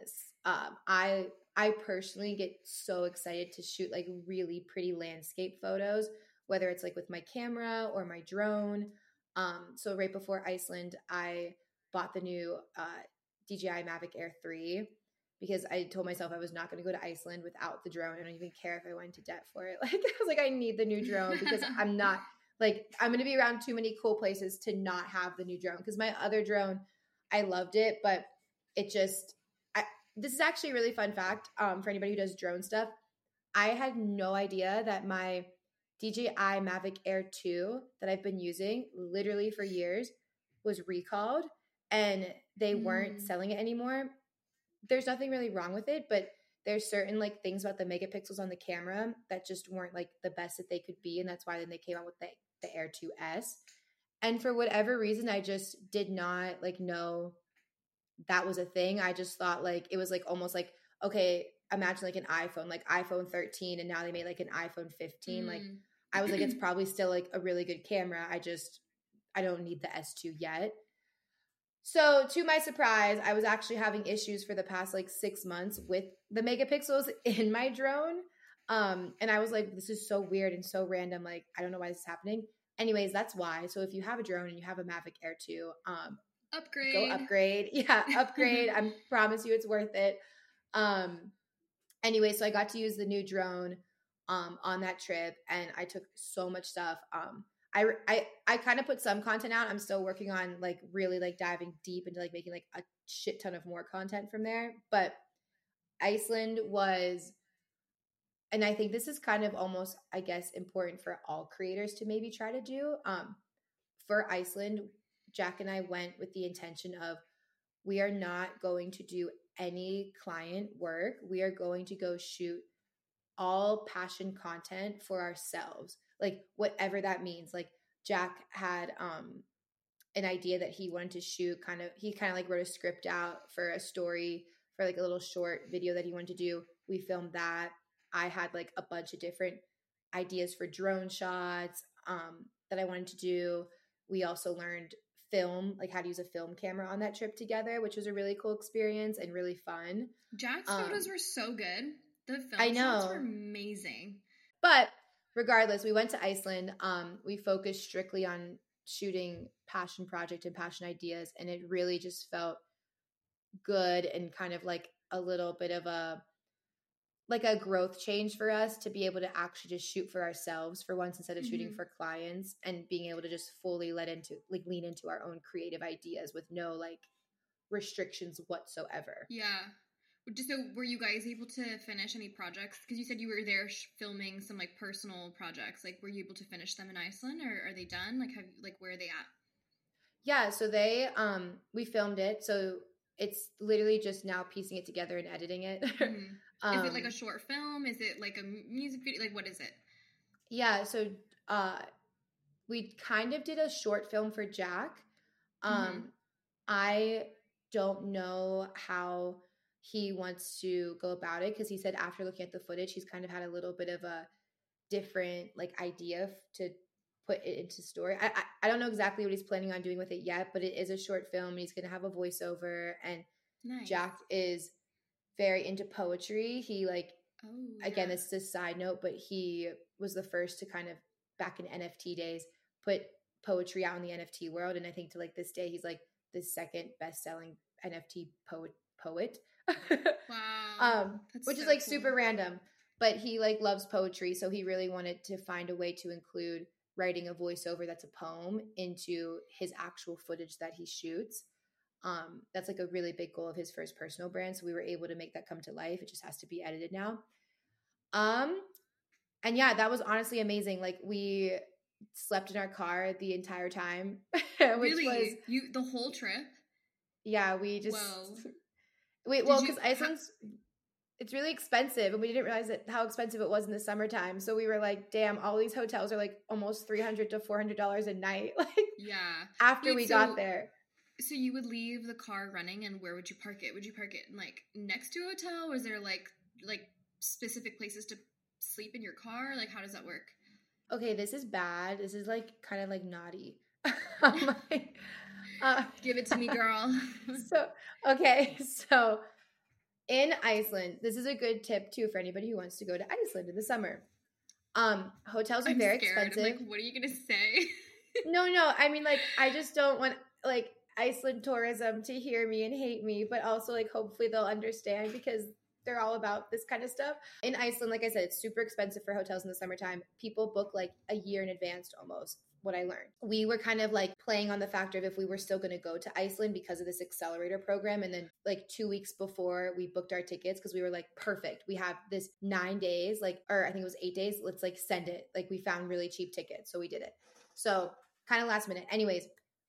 um, I, I personally get so excited to shoot like really pretty landscape photos, whether it's like with my camera or my drone. Um, so right before Iceland, I bought the new uh, D J I Mavic Air three because I told myself I was not going to go to Iceland without the drone. I don't even care if I went to debt for it. Like I was like, I need the new drone because I'm not like, I'm going to be around too many cool places to not have the new drone. Because my other drone, I loved it, but it just, I, this is actually a really fun fact um, for anybody who does drone stuff. I had no idea that my D J I Mavic Air two that I've been using literally for years was recalled. And they weren't mm. selling it anymore. There's nothing really wrong with it, but there's certain like things about the megapixels on the camera that just weren't like the best that they could be. And that's why then they came out with the, the Air two S. And for whatever reason, I just did not like know that was a thing. I just thought like, it was like almost like, okay, imagine like an iPhone, like iPhone thirteen. And now they made like an iPhone fifteen. Mm. Like I was like, it's probably still like a really good camera. I just, I don't need the S two yet. So to my surprise, I was actually having issues for the past like six months with the megapixels in my drone. Um, and I was like, this is so weird and so random. Like, I don't know why this is happening. Anyways, that's why. So if you have a drone and you have a Mavic Air two, um, Upgrade. Go upgrade. Yeah, upgrade. I promise you it's worth it. Um, anyway, so I got to use the new drone um, on that trip, and I took so much stuff. Um, I, I, I kind of put some content out. I'm still working on like really like diving deep into like making like a shit ton of more content from there. But Iceland was, and I think this is kind of almost, I guess, important for all creators to maybe try to do. Um, for Iceland, Jack and I went with the intention of, we are not going to do any client work. We are going to go shoot all passion content for ourselves. Like whatever that means. Like Jack had um, an idea that he wanted to shoot kind of, he kind of like wrote a script out for a story for like a little short video that he wanted to do. We filmed that. I had like a bunch of different ideas for drone shots um, that I wanted to do. We also learned film, like how to use a film camera on that trip together, which was a really cool experience and really fun. Jack's um, photos were so good. The film I know. shots were amazing. But regardless, we went to Iceland. Um, we focused strictly on shooting passion project and passion ideas, and it really just felt good and kind of like a little bit of a like a growth change for us to be able to actually just shoot for ourselves for once instead of mm-hmm. shooting for clients, and being able to just fully let into like lean into our own creative ideas with no like restrictions whatsoever. Yeah. So were you guys able to finish any projects? Because you said you were there sh- filming some like personal projects. Like, were you able to finish them in Iceland, or are they done? Like, have like where are they at? Yeah. So they um we filmed it. So it's literally just now piecing it together and editing it. Mm-hmm. Um, is it like a short film? Is it like a music video? Like, what is it? Yeah. So, uh, we kind of did a short film for Jack. Um, mm-hmm. I don't know how he wants to go about it, because he said after looking at the footage, he's kind of had a little bit of a different like idea to put it into story. I, I, I don't know exactly what he's planning on doing with it yet, but it is a short film, and he's going to have a voiceover, and nice. Jack is very into poetry. He like, oh, yeah. Again, this is a side note, but he was the first to kind of, back in N F T days, put poetry out in the N F T world. And I think to like this day, he's like the second best-selling N F T poet. poet. Wow. um, That's which so is like cool. Super random, but he like loves poetry. So he really wanted to find a way to include writing a voiceover that's a poem into his actual footage that he shoots. Um, that's like a really big goal of his first personal brand. So we were able to make that come to life. It just has to be edited now. Um, and yeah, that was honestly amazing. Like, we slept in our car the entire time, which really? was you the whole trip. Yeah, we just Whoa. wait. Did well, because Iceland's ha- it's really expensive, and we didn't realize that how expensive it was in the summertime. So we were like, damn, all these hotels are like almost three hundred to four hundred dollars a night. Like, yeah, after wait, we so- got there. So you would leave the car running, and where would you park it? Would you park it like next to a hotel? Or is there like like specific places to sleep in your car? Like, how does that work? Okay, this is bad. This is like kind of like naughty. I'm like, uh, give it to me, girl. So okay, so in Iceland, this is a good tip too for anybody who wants to go to Iceland in the summer. Um, hotels are I'm very scared. expensive. I'm like, what are you gonna say? No, no. I mean, like, I just don't want like. Iceland tourism to hear me and hate me, but also like hopefully they'll understand, because they're all about this kind of stuff. In Iceland, like I said, it's super expensive for hotels in the summertime. People book like a year in advance almost, what I learned. We were kind of like playing on the factor of if we were still going to go to Iceland because of this accelerator program. And then like two weeks before we booked our tickets, because we were like, perfect. We have this nine days, like, or I think it was eight days. Let's like send it. Like, we found really cheap tickets. So we did it. So kind of last minute. Anyways,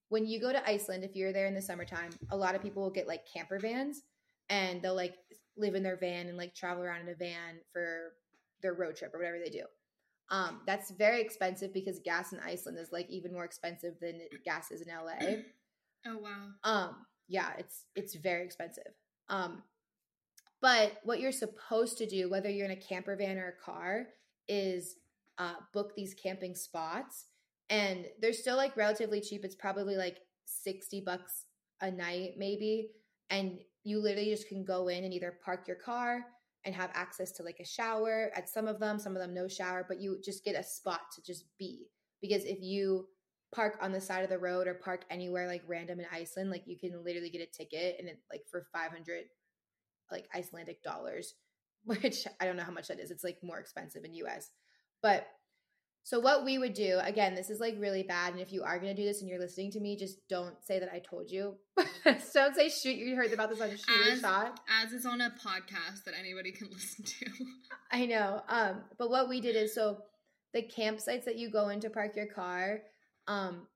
when you go to Iceland, if you're there in the summertime, a lot of people will get like camper vans, and they'll like live in their van and like travel around in a van for their road trip or whatever they do. Um, that's very expensive, because gas in Iceland is like even more expensive than gas is in L A. Oh, wow. Um, yeah, it's, it's very expensive. Um, but what you're supposed to do, whether you're in a camper van or a car, is uh, book these camping spots. And they're still like relatively cheap. It's probably like sixty bucks a night maybe. And you literally just can go in and either park your car and have access to like a shower at some of them, some of them no shower, but you just get a spot to just be. Because if you park on the side of the road or park anywhere like random in Iceland, like you can literally get a ticket and it like for five hundred like Icelandic dollars, which I don't know how much that is. It's like more expensive in U S, but so what we would do, again, this is like really bad. And if you are going to do this and you're listening to me, just don't say that I told you. Just don't say shoot. You heard about this on Shoot Your Shot. As it's on a podcast that anybody can listen to. I know. Um, but what we did is, so the campsites that you go in to park your car, um,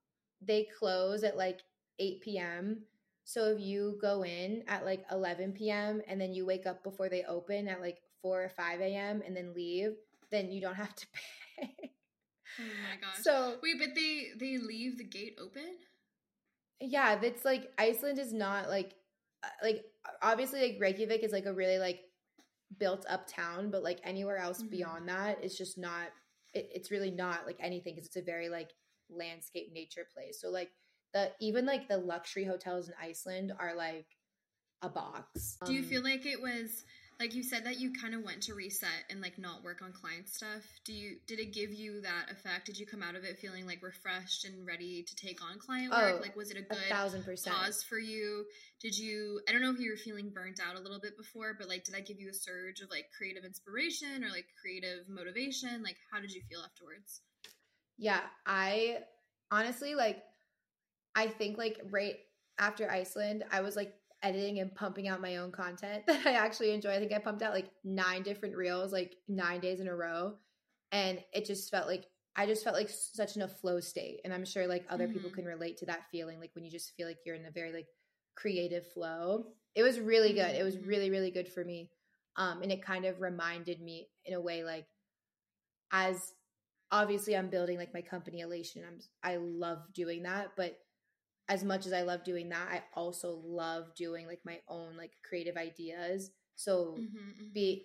they close at like eight p.m. So if you go in at like eleven p.m. and then you wake up before they open at like four or five a.m. and then leave, then you don't have to pay. Oh my gosh. So wait, but they, they leave the gate open? Yeah, that's like Iceland is not like like obviously like Reykjavik is like a really like built up town, but like anywhere else mm-hmm. beyond that, it's just not it, it's really not like anything because it's a very like landscape nature place. So like the even like the luxury hotels in Iceland are like a box. Um, Do you feel like it was like you said that you kind of went to reset and like not work on client stuff. Do you, did it give you that effect? Did you come out of it feeling like refreshed and ready to take on client work? Oh, like was it a good a thousand percent. pause for you? Did you, I don't know if you were feeling burnt out a little bit before, but like, did that give you a surge of like creative inspiration or like creative motivation? Like how did you feel afterwards? Yeah, I honestly, like, I think like right after Iceland, I was like, editing and pumping out my own content that I actually enjoy. I think I pumped out like nine different reels, like nine days in a row. And it just felt like, I just felt like such in a flow state. And I'm sure like other mm-hmm. people can relate to that feeling. Like when you just feel like you're in a very like creative flow, it was really good. It was really, really good for me. Um, and it kind of reminded me in a way, like as obviously I'm building like my company Alation. I'm, I love doing that, but as much as I love doing that, I also love doing like my own like creative ideas. So mm-hmm. be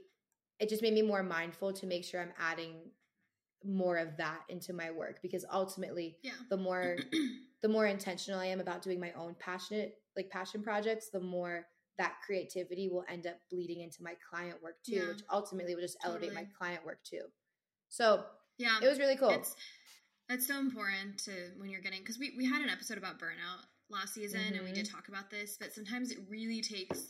it just made me more mindful to make sure I'm adding more of that into my work because ultimately yeah. the more the more intentional I am about doing my own passionate like passion projects, the more that creativity will end up bleeding into my client work too, yeah. which ultimately will just totally. elevate my client work too. So yeah, it was really cool. It's- That's so important to when you're getting – because we, we had an episode about burnout last season mm-hmm. and we did talk about this, but sometimes it really takes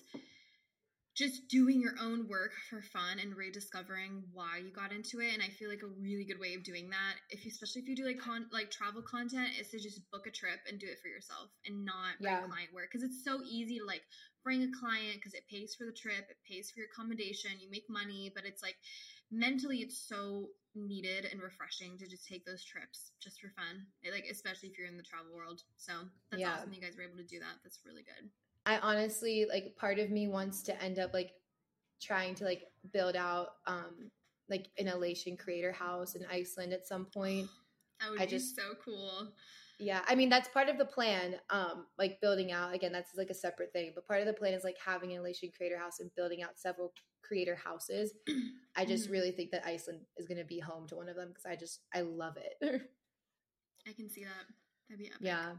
just doing your own work for fun and rediscovering why you got into it. And I feel like a really good way of doing that, if you, especially if you do like con, like travel content, is to just book a trip and do it for yourself and not bring yeah. client work because it's so easy to like bring a client because it pays for the trip, it pays for your accommodation, you make money, but it's like – mentally it's so needed and refreshing to just take those trips just for fun, like especially if you're in the travel world. So that's yeah. awesome that you guys were able to do that. That's really good. I honestly, like, part of me wants to end up like trying to like build out um like an Alation creator house in Iceland at some point. That would I be just, so cool. Yeah, I mean that's part of the plan, um like building out, again that's like a separate thing, but part of the plan is like having an Alation creator house and building out several creator houses. I just mm-hmm. really think that Iceland is going to be home to one of them because I just I love it. I can see that. That'd be epic. Yeah,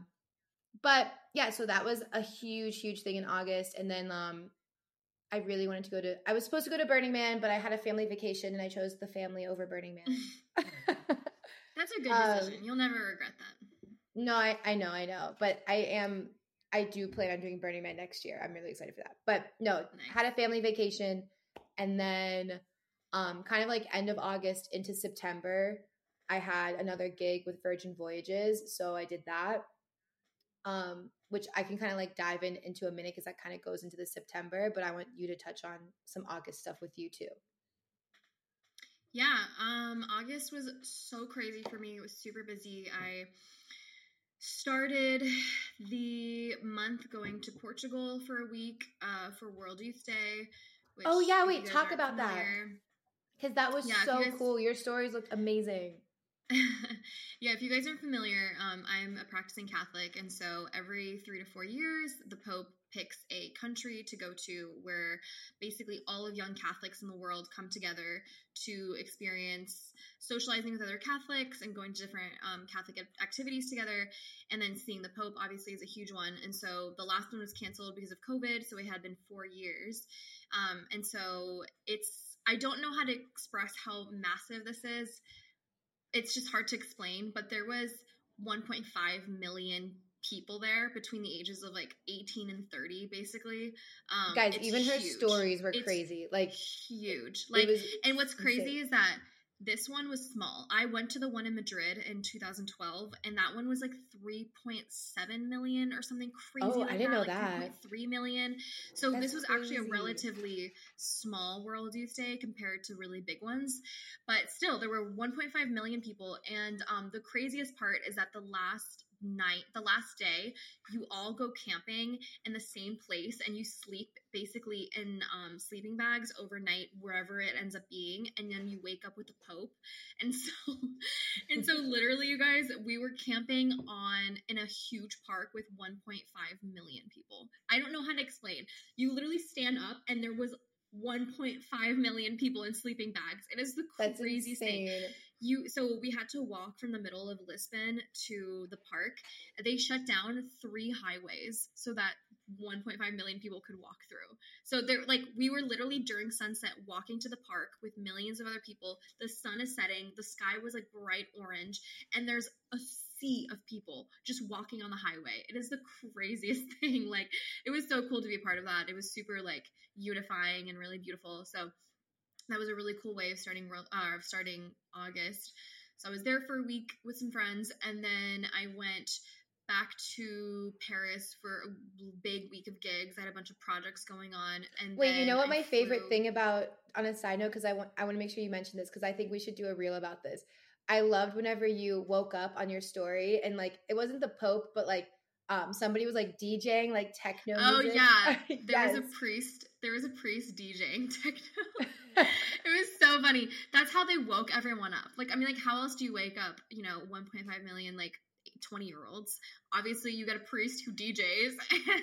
but yeah, so that was a huge huge thing in August, and then um I really wanted to go to I was supposed to go to Burning Man, but I had a family vacation and I chose the family over Burning Man. That's a good decision. Um, you'll never regret that. No, I I know I know but I am I do plan on doing Burning Man next year. I'm really excited for that, but no nice. Had a family vacation. And then um, kind of like end of August into September, I had another gig with Virgin Voyages. So I did that, um, which I can kind of like dive in into a minute because that kind of goes into the September. But I want you to touch on some August stuff with you too. Yeah, um, August was so crazy for me. It was super busy. I started the month going to Portugal for a week uh, for World Youth Day. Which oh yeah, wait, talk about familiar. that because that was yeah, so you guys, cool. Your stories looked amazing. Yeah, if you guys aren't familiar, um, I'm a practicing Catholic, and so every three to four years, the Pope picks a country to go to where basically all of young Catholics in the world come together to experience socializing with other Catholics and going to different um, Catholic activities together. And then seeing the Pope obviously is a huge one. And so the last one was canceled because of COVID. So it had been four years. Um, and so it's, I don't know how to express how massive this is. It's just hard to explain, but there was one point five million people there between the ages of like eighteen and thirty, basically. Um, Guys, even huge. Her stories were it's crazy. Like huge. Like, and what's crazy insane. Is that this one was small. I went to the one in Madrid in two thousand twelve, and that one was like three point seven million or something crazy. Oh, like I didn't that, know like that. three point three million. So That's this was crazy. Actually a relatively small World Youth Day compared to really big ones. But still, there were one point five million people. And um, the craziest part is that the last night, the last day, you all go camping in the same place and you sleep basically in um, sleeping bags overnight wherever it ends up being, and then you wake up with the Pope. And so and so literally, you guys, we were camping on in a huge park with one point five million people. I don't know how to explain. You literally stand up and there was one point five million people in sleeping bags. It is the craziest thing. You so we had to walk from the middle of Lisbon to the park. They shut down three highways so that one point five million people could walk through. So they're like, we were literally during sunset walking to the park with millions of other people. The sun is setting, the sky was like bright orange, and there's a sea of people just walking on the highway. It is the craziest thing. Like, it was so cool to be a part of that. It was super like unifying and really beautiful. So that was a really cool way of starting uh, of starting August. So I was there for a week with some friends, and then I went back to Paris for a big week of gigs. I had a bunch of projects going on. And wait, you know what I my flew... favorite thing about, on a side note, because I want I want to make sure you mention this because I think we should do a reel about this. I loved whenever you woke up on your story and like it wasn't the Pope, but like um, somebody was like DJing like techno music. Oh yeah, there yes. was a priest. There was a priest DJing techno. It was so funny. That's how they woke everyone up. Like, I mean, like, how else do you wake up, you know, one point five million, like, twenty-year-olds? Obviously, you got a priest who D Js.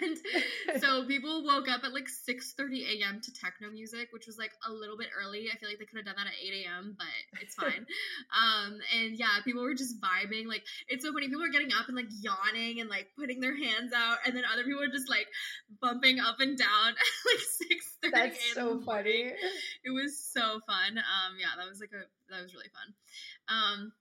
And so people woke up at, like, six thirty a.m. to techno music, which was, like, a little bit early. I feel like they could have done that at eight a.m., but it's fine. um, and, yeah, people were just vibing. Like, it's so funny. People were getting up and, like, yawning and, like, putting their hands out. And then other people were just, like, bumping up and down at, like, six thirty a.m. That's so funny. It was so fun. Um, yeah, that was, like, a that was really fun. Um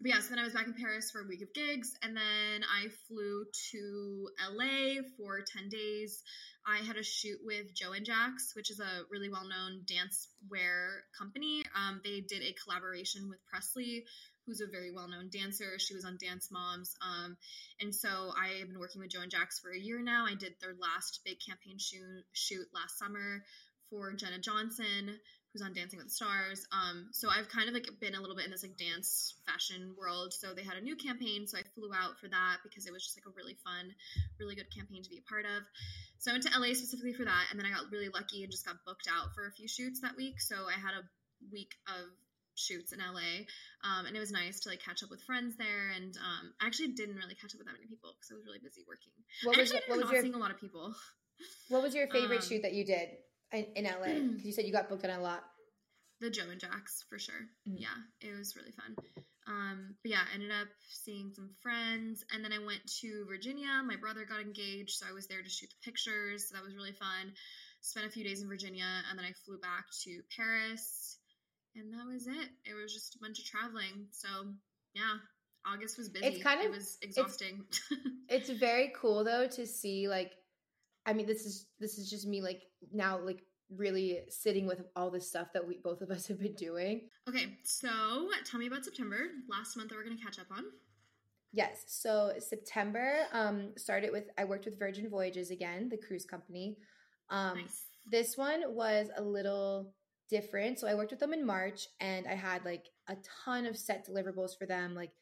But yeah, so then I was back in Paris for a week of gigs, and then I flew to L A for ten days. I had a shoot with Joe and Jax, which is a really well-known dancewear company. Um, they did a collaboration with Presley, who's a very well-known dancer. She was on Dance Moms. Um, and so I have been working with Joe and Jax for a year now. I did their last big campaign shoot, shoot last summer for Jenna Johnson, who's on Dancing with the Stars. Um, so I've kind of like been a little bit in this like dance fashion world. So they had a new campaign. So I flew out for that because it was just like a really fun, really good campaign to be a part of. So I went to L A specifically for that. And then I got really lucky and just got booked out for a few shoots that week. So I had a week of shoots in L A. Um, and it was nice to like catch up with friends there. And um, I actually didn't really catch up with that many people because I was really busy working. What I was, actually what was not your, seeing a lot of people. What was your favorite um, shoot that you did? In L A, because you said you got booked in a lot. The Joe and Jax, for sure. Mm-hmm. Yeah, it was really fun. Um, but yeah, I ended up seeing some friends. And then I went to Virginia. My brother got engaged, so I was there to shoot the pictures. So that was really fun. Spent a few days in Virginia, and then I flew back to Paris. And that was it. It was just a bunch of traveling. So, yeah, August was busy. It's kind of, it was exhausting. It's, it's very cool, though, to see, like, I mean, this is this is just me, like, now, like, really sitting with all this stuff that we both of us have been doing. Okay, so tell me about September, last month that we're going to catch up on. Yes, so September um, started with, I worked with Virgin Voyages again, the cruise company. Um, nice. This one was a little different. So I worked with them in March, and I had, like, a ton of set deliverables for them, like,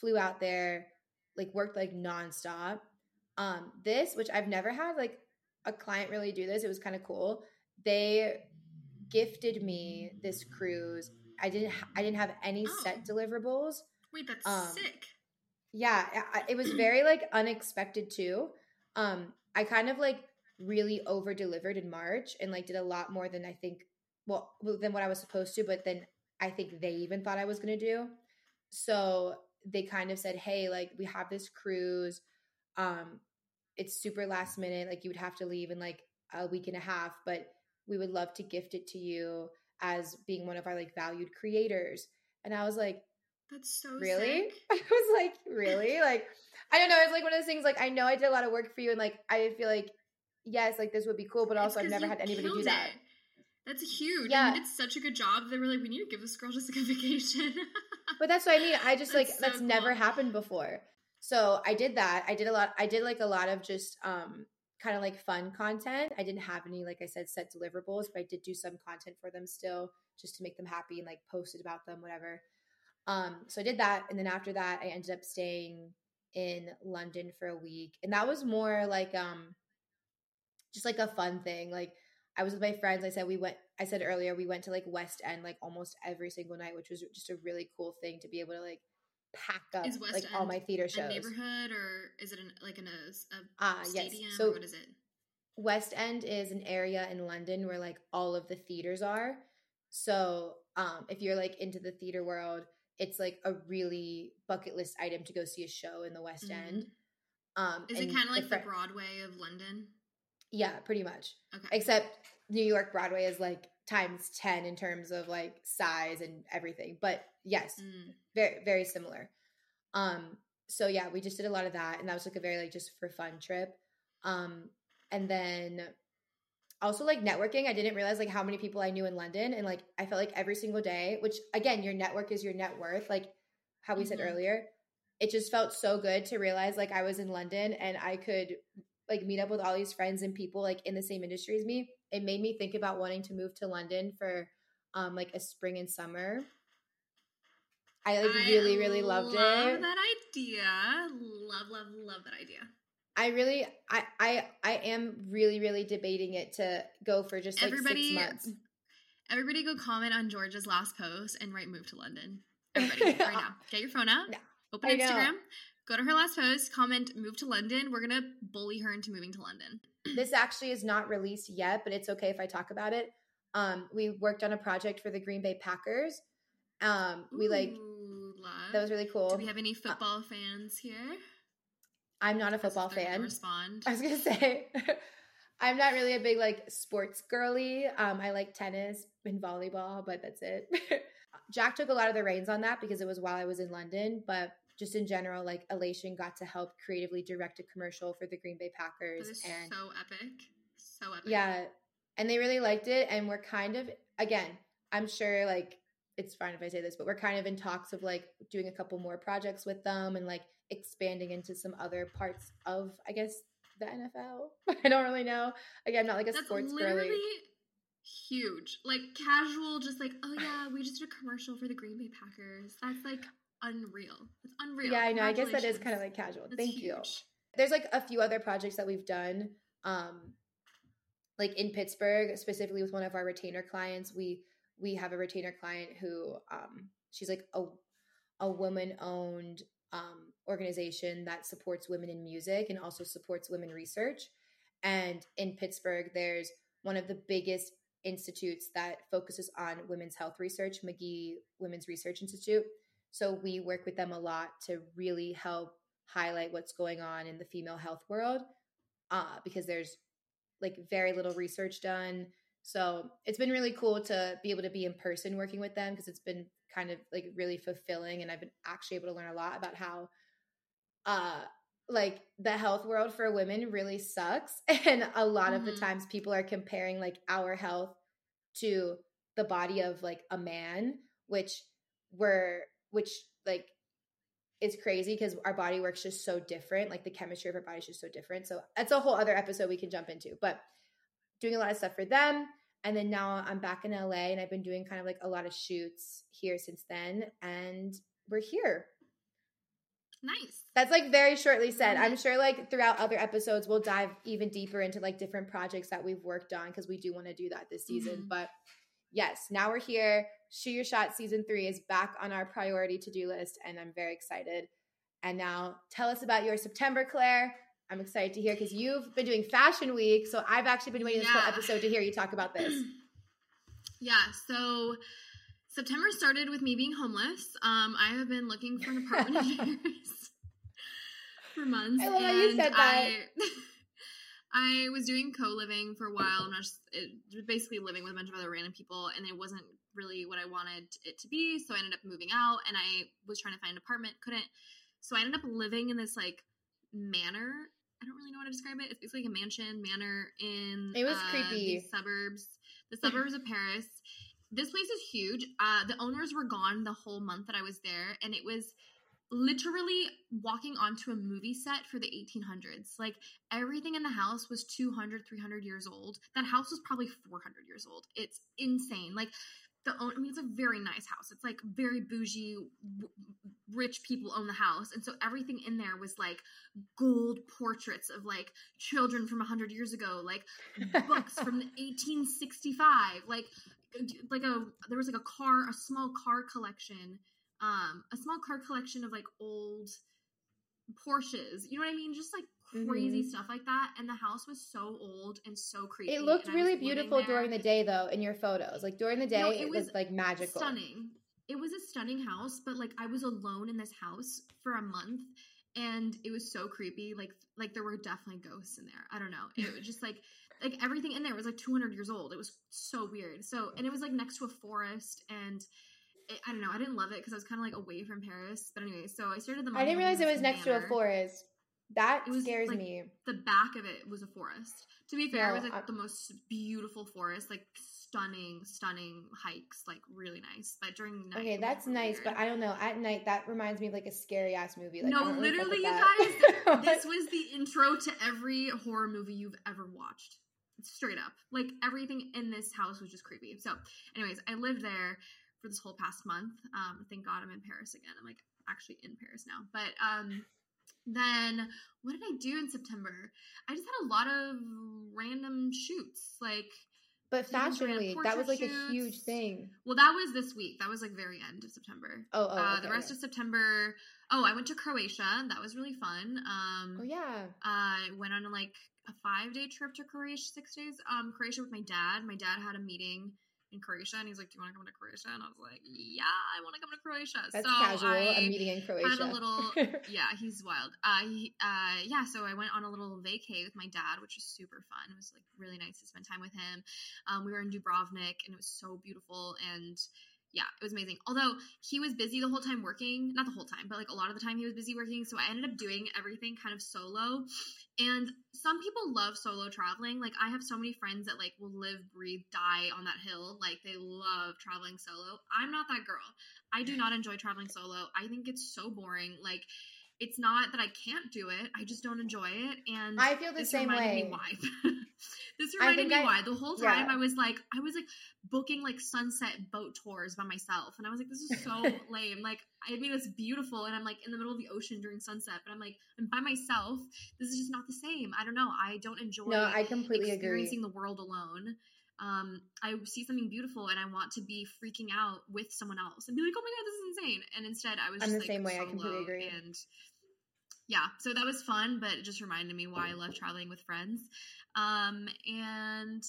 flew out there, like, worked, like, nonstop. Um, this, which I've never had like a client really do this. It was kind of cool. They gifted me this cruise. I didn't, ha- I didn't have any oh. set deliverables. Wait, that's um, sick. Yeah. I, it was very like unexpected too. Um, I kind of like really over delivered in March and like did a lot more than I think, well, than what I was supposed to, but then I think they even thought I was going to do. So they kind of said, hey, like we have this cruise. Um, It's super last minute, like you would have to leave in like a week and a half, but we would love to gift it to you as being one of our like valued creators. And I was like, That's so really? Sick. I was like, really? Like, I don't know. It's like one of those things, like, I know I did a lot of work for you, and like, I feel like, yes, like this would be cool, but also I've never had anybody do that. It. That's huge. Yeah. And you did such a good job. They were like, we need to give this girl just like a vacation. But that's what I mean. I just that's like, so that's cool. Never happened before. So I did that. I did a lot. I did like a lot of just um, kind of like fun content. I didn't have any, like I said, set deliverables, but I did do some content for them still just to make them happy and like posted about them, whatever. Um, so I did that. And then after that, I ended up staying in London for a week. And that was more like um, just like a fun thing. Like I was with my friends. I said we went, I said earlier, we went to like West End like almost every single night, which was just a really cool thing to be able to like pack up like all my theater shows. Is West End a neighborhood or is it an, like an, a, a ah, stadium? Yes. So or what is it? West End is an area in London where like all of the theaters are. So um, if you're like into the theater world, it's like a really bucket list item to go see a show in the West mm-hmm. End. Um, is it kind of like the, the Broadway of London? Yeah, pretty much. Okay. Except New York Broadway is like times ten in terms of like size and everything. But yes, mm. very, very similar. Um, so yeah, we just did a lot of that. And that was like a very like just for fun trip. Um, and then also like networking. I didn't realize like how many people I knew in London. And like, I felt like every single day, which again, your network is your net worth. Like how we mm-hmm. said earlier, it just felt so good to realize like I was in London and I could like meet up with all these friends and people like in the same industry as me. It made me think about wanting to move to London for um, like a spring and summer. I like I really, really loved love it. Love that idea. Love, love, love that idea. I really, I, I, I am really, really debating it to go for just like everybody, six months. Everybody, go comment on George's last post and write "move to London." Everybody, right now, get your phone out, no, open I Instagram. Know. Go to her last post, comment, move to London. We're going to bully her into moving to London. This actually is not released yet, but it's okay if I talk about it. Um, we worked on a project for the Green Bay Packers. Um, we Ooh, like, love. That was really cool. Do we have any football uh, fans here? I'm not a football fan. Respond. I was going to say, I'm not really a big like sports girly. Um, I like tennis and volleyball, but that's it. Jack took a lot of the reins on that because it was while I was in London, but just in general, like Alation got to help creatively direct a commercial for the Green Bay Packers. That is and so epic. So epic. Yeah. And they really liked it. And we're kind of, again, I'm sure like it's fine if I say this, but we're kind of in talks of like doing a couple more projects with them and like expanding into some other parts of, I guess, the N F L. I don't really know. Again, I'm not like a That's sports literally- girly. Huge. Like casual, just like, oh yeah, we just did a commercial for the Green Bay Packers. That's like unreal. It's unreal. Yeah, I know. I guess that is kind of like casual. That's Thank huge. You. There's like a few other projects that we've done, um, like in Pittsburgh, specifically with one of our retainer clients. We we have a retainer client who um, she's like a a woman-owned um, organization that supports women in music and also supports women research. And in Pittsburgh, there's one of the biggest institutes that focuses on women's health research, McGee Women's Research Institute. So we work with them a lot to really help highlight what's going on in the female health world uh, because there's like very little research done. So it's been really cool to be able to be in person working with them because it's been kind of like really fulfilling. And I've been actually able to learn a lot about how uh, like the health world for women really sucks. And a lot mm-hmm. of the times people are comparing like our health to the body of like a man, which we're which like is crazy because our body works just so different. Like the chemistry of our body is just so different. So that's a whole other episode we can jump into, but doing a lot of stuff for them. And then now I'm back in L A and I've been doing kind of like a lot of shoots here since then. And we're here. Nice. That's like very shortly said. I'm sure like throughout other episodes, we'll dive even deeper into like different projects that we've worked on because we do want to do that this season. Mm-hmm. But yes, now we're here. Shoot Your Shot season three is back on our priority to-do list, and I'm very excited. And now tell us about your September, Claire. I'm excited to hear because you've been doing Fashion Week, so I've actually been waiting yeah. this whole episode to hear you talk about this. Yeah, so September started with me being homeless. Um, I have been looking for an apartment for months. I love how you said that. I, I was doing co-living for a while, and I was just basically living with a bunch of other random people, and it wasn't really what I wanted it to be, so I ended up moving out, and I was trying to find an apartment, couldn't. So I ended up living in this, like, manor. I don't really know how to describe it. It's basically like a mansion, manor in it was uh, creepy. The suburbs, the suburbs of Paris. This place is huge. Uh, the owners were gone the whole month that I was there, and it was literally walking onto a movie set for the eighteen hundreds. Like, everything in the house was two hundred, three hundred years old. That house was probably four hundred years old. It's insane. Like, the own, I mean, it's a very nice house. It's, like, very bougie, w- rich people own the house. And so everything in there was, like, gold portraits of, like, children from one hundred years ago, like, books from eighteen sixty-five, like, like a, there was, like, a car, a small car collection. Um, a small car collection of, like, old Porsches. You know what I mean? Just, like, crazy mm-hmm. stuff like that. And the house was so old and so creepy. It looked really beautiful during the day, though, in your photos. Like, during the day, no, it, it was, was, like, magical. Stunning. It was a stunning house, but, like, I was alone in this house for a month, and it was so creepy. Like, like there were definitely ghosts in there. I don't know. It was just, like... Like, everything in there was, like, two hundred years old. It was so weird. So, and it was, like, next to a forest, and... I don't know. I didn't love it because I was kind of like away from Paris. But anyway, so I started the. I didn't realize it was next manor. to a forest. That it was, scares like, me. The back of it was a forest. To be fair, no, it was like I... the most beautiful forest, like stunning, stunning hikes, like really nice. But during night, okay, that's nice. Weird. But I don't know. At night, that reminds me of like a scary ass movie. Like, no, literally, you guys, this was the intro to every horror movie you've ever watched. Straight up, like everything in this house was just creepy. So, anyways, I lived there for this whole past month. Um, thank God I'm in Paris again. I'm like actually in Paris now. But um, then what did I do in September? I just had a lot of random shoots. Like, but fashionably, that was like shoots. a huge thing. Well, that was this week. That was like very end of September. Oh, oh uh, okay, the rest yeah. of September. Oh, I went to Croatia. That was really fun. Um, oh yeah. I went on like a five day trip to Croatia, six days. Um, Croatia with my dad. My dad had a meeting in Croatia, and he's like, do you want to come to Croatia? And I was like, yeah, I want to come to Croatia. That's so casual, I a meeting in Croatia. Had a little, yeah, he's wild. Uh, he, uh, yeah, so I went on a little vacay with my dad, which was super fun. It was like really nice to spend time with him. Um, we were in Dubrovnik, and it was so beautiful, and yeah, it was amazing. Although he was busy the whole time working, not the whole time, but like a lot of the time he was busy working. So I ended up doing everything kind of solo. And some people love solo traveling. Like, I have so many friends that like will live, breathe, die on that hill. Like, they love traveling solo. I'm not that girl. I do not enjoy traveling solo. I think it's so boring. Like, it's not that I can't do it. I just don't enjoy it. And I feel the same way. Me why. This reminded me I, why. The whole time yeah. I was like, I was like booking like sunset boat tours by myself. And I was like, this is so lame. Like, I mean, it's beautiful. And I'm like in the middle of the ocean during sunset. But I'm like, I'm by myself. This is just not the same. I don't know. I don't enjoy no, I completely experiencing agree. the world alone. Um, I see something beautiful and I want to be freaking out with someone else and be like, oh my God, this is insane. And instead I was I'm just the like same way. I completely agree. And yeah, so that was fun, but it just reminded me why I love traveling with friends. Um, and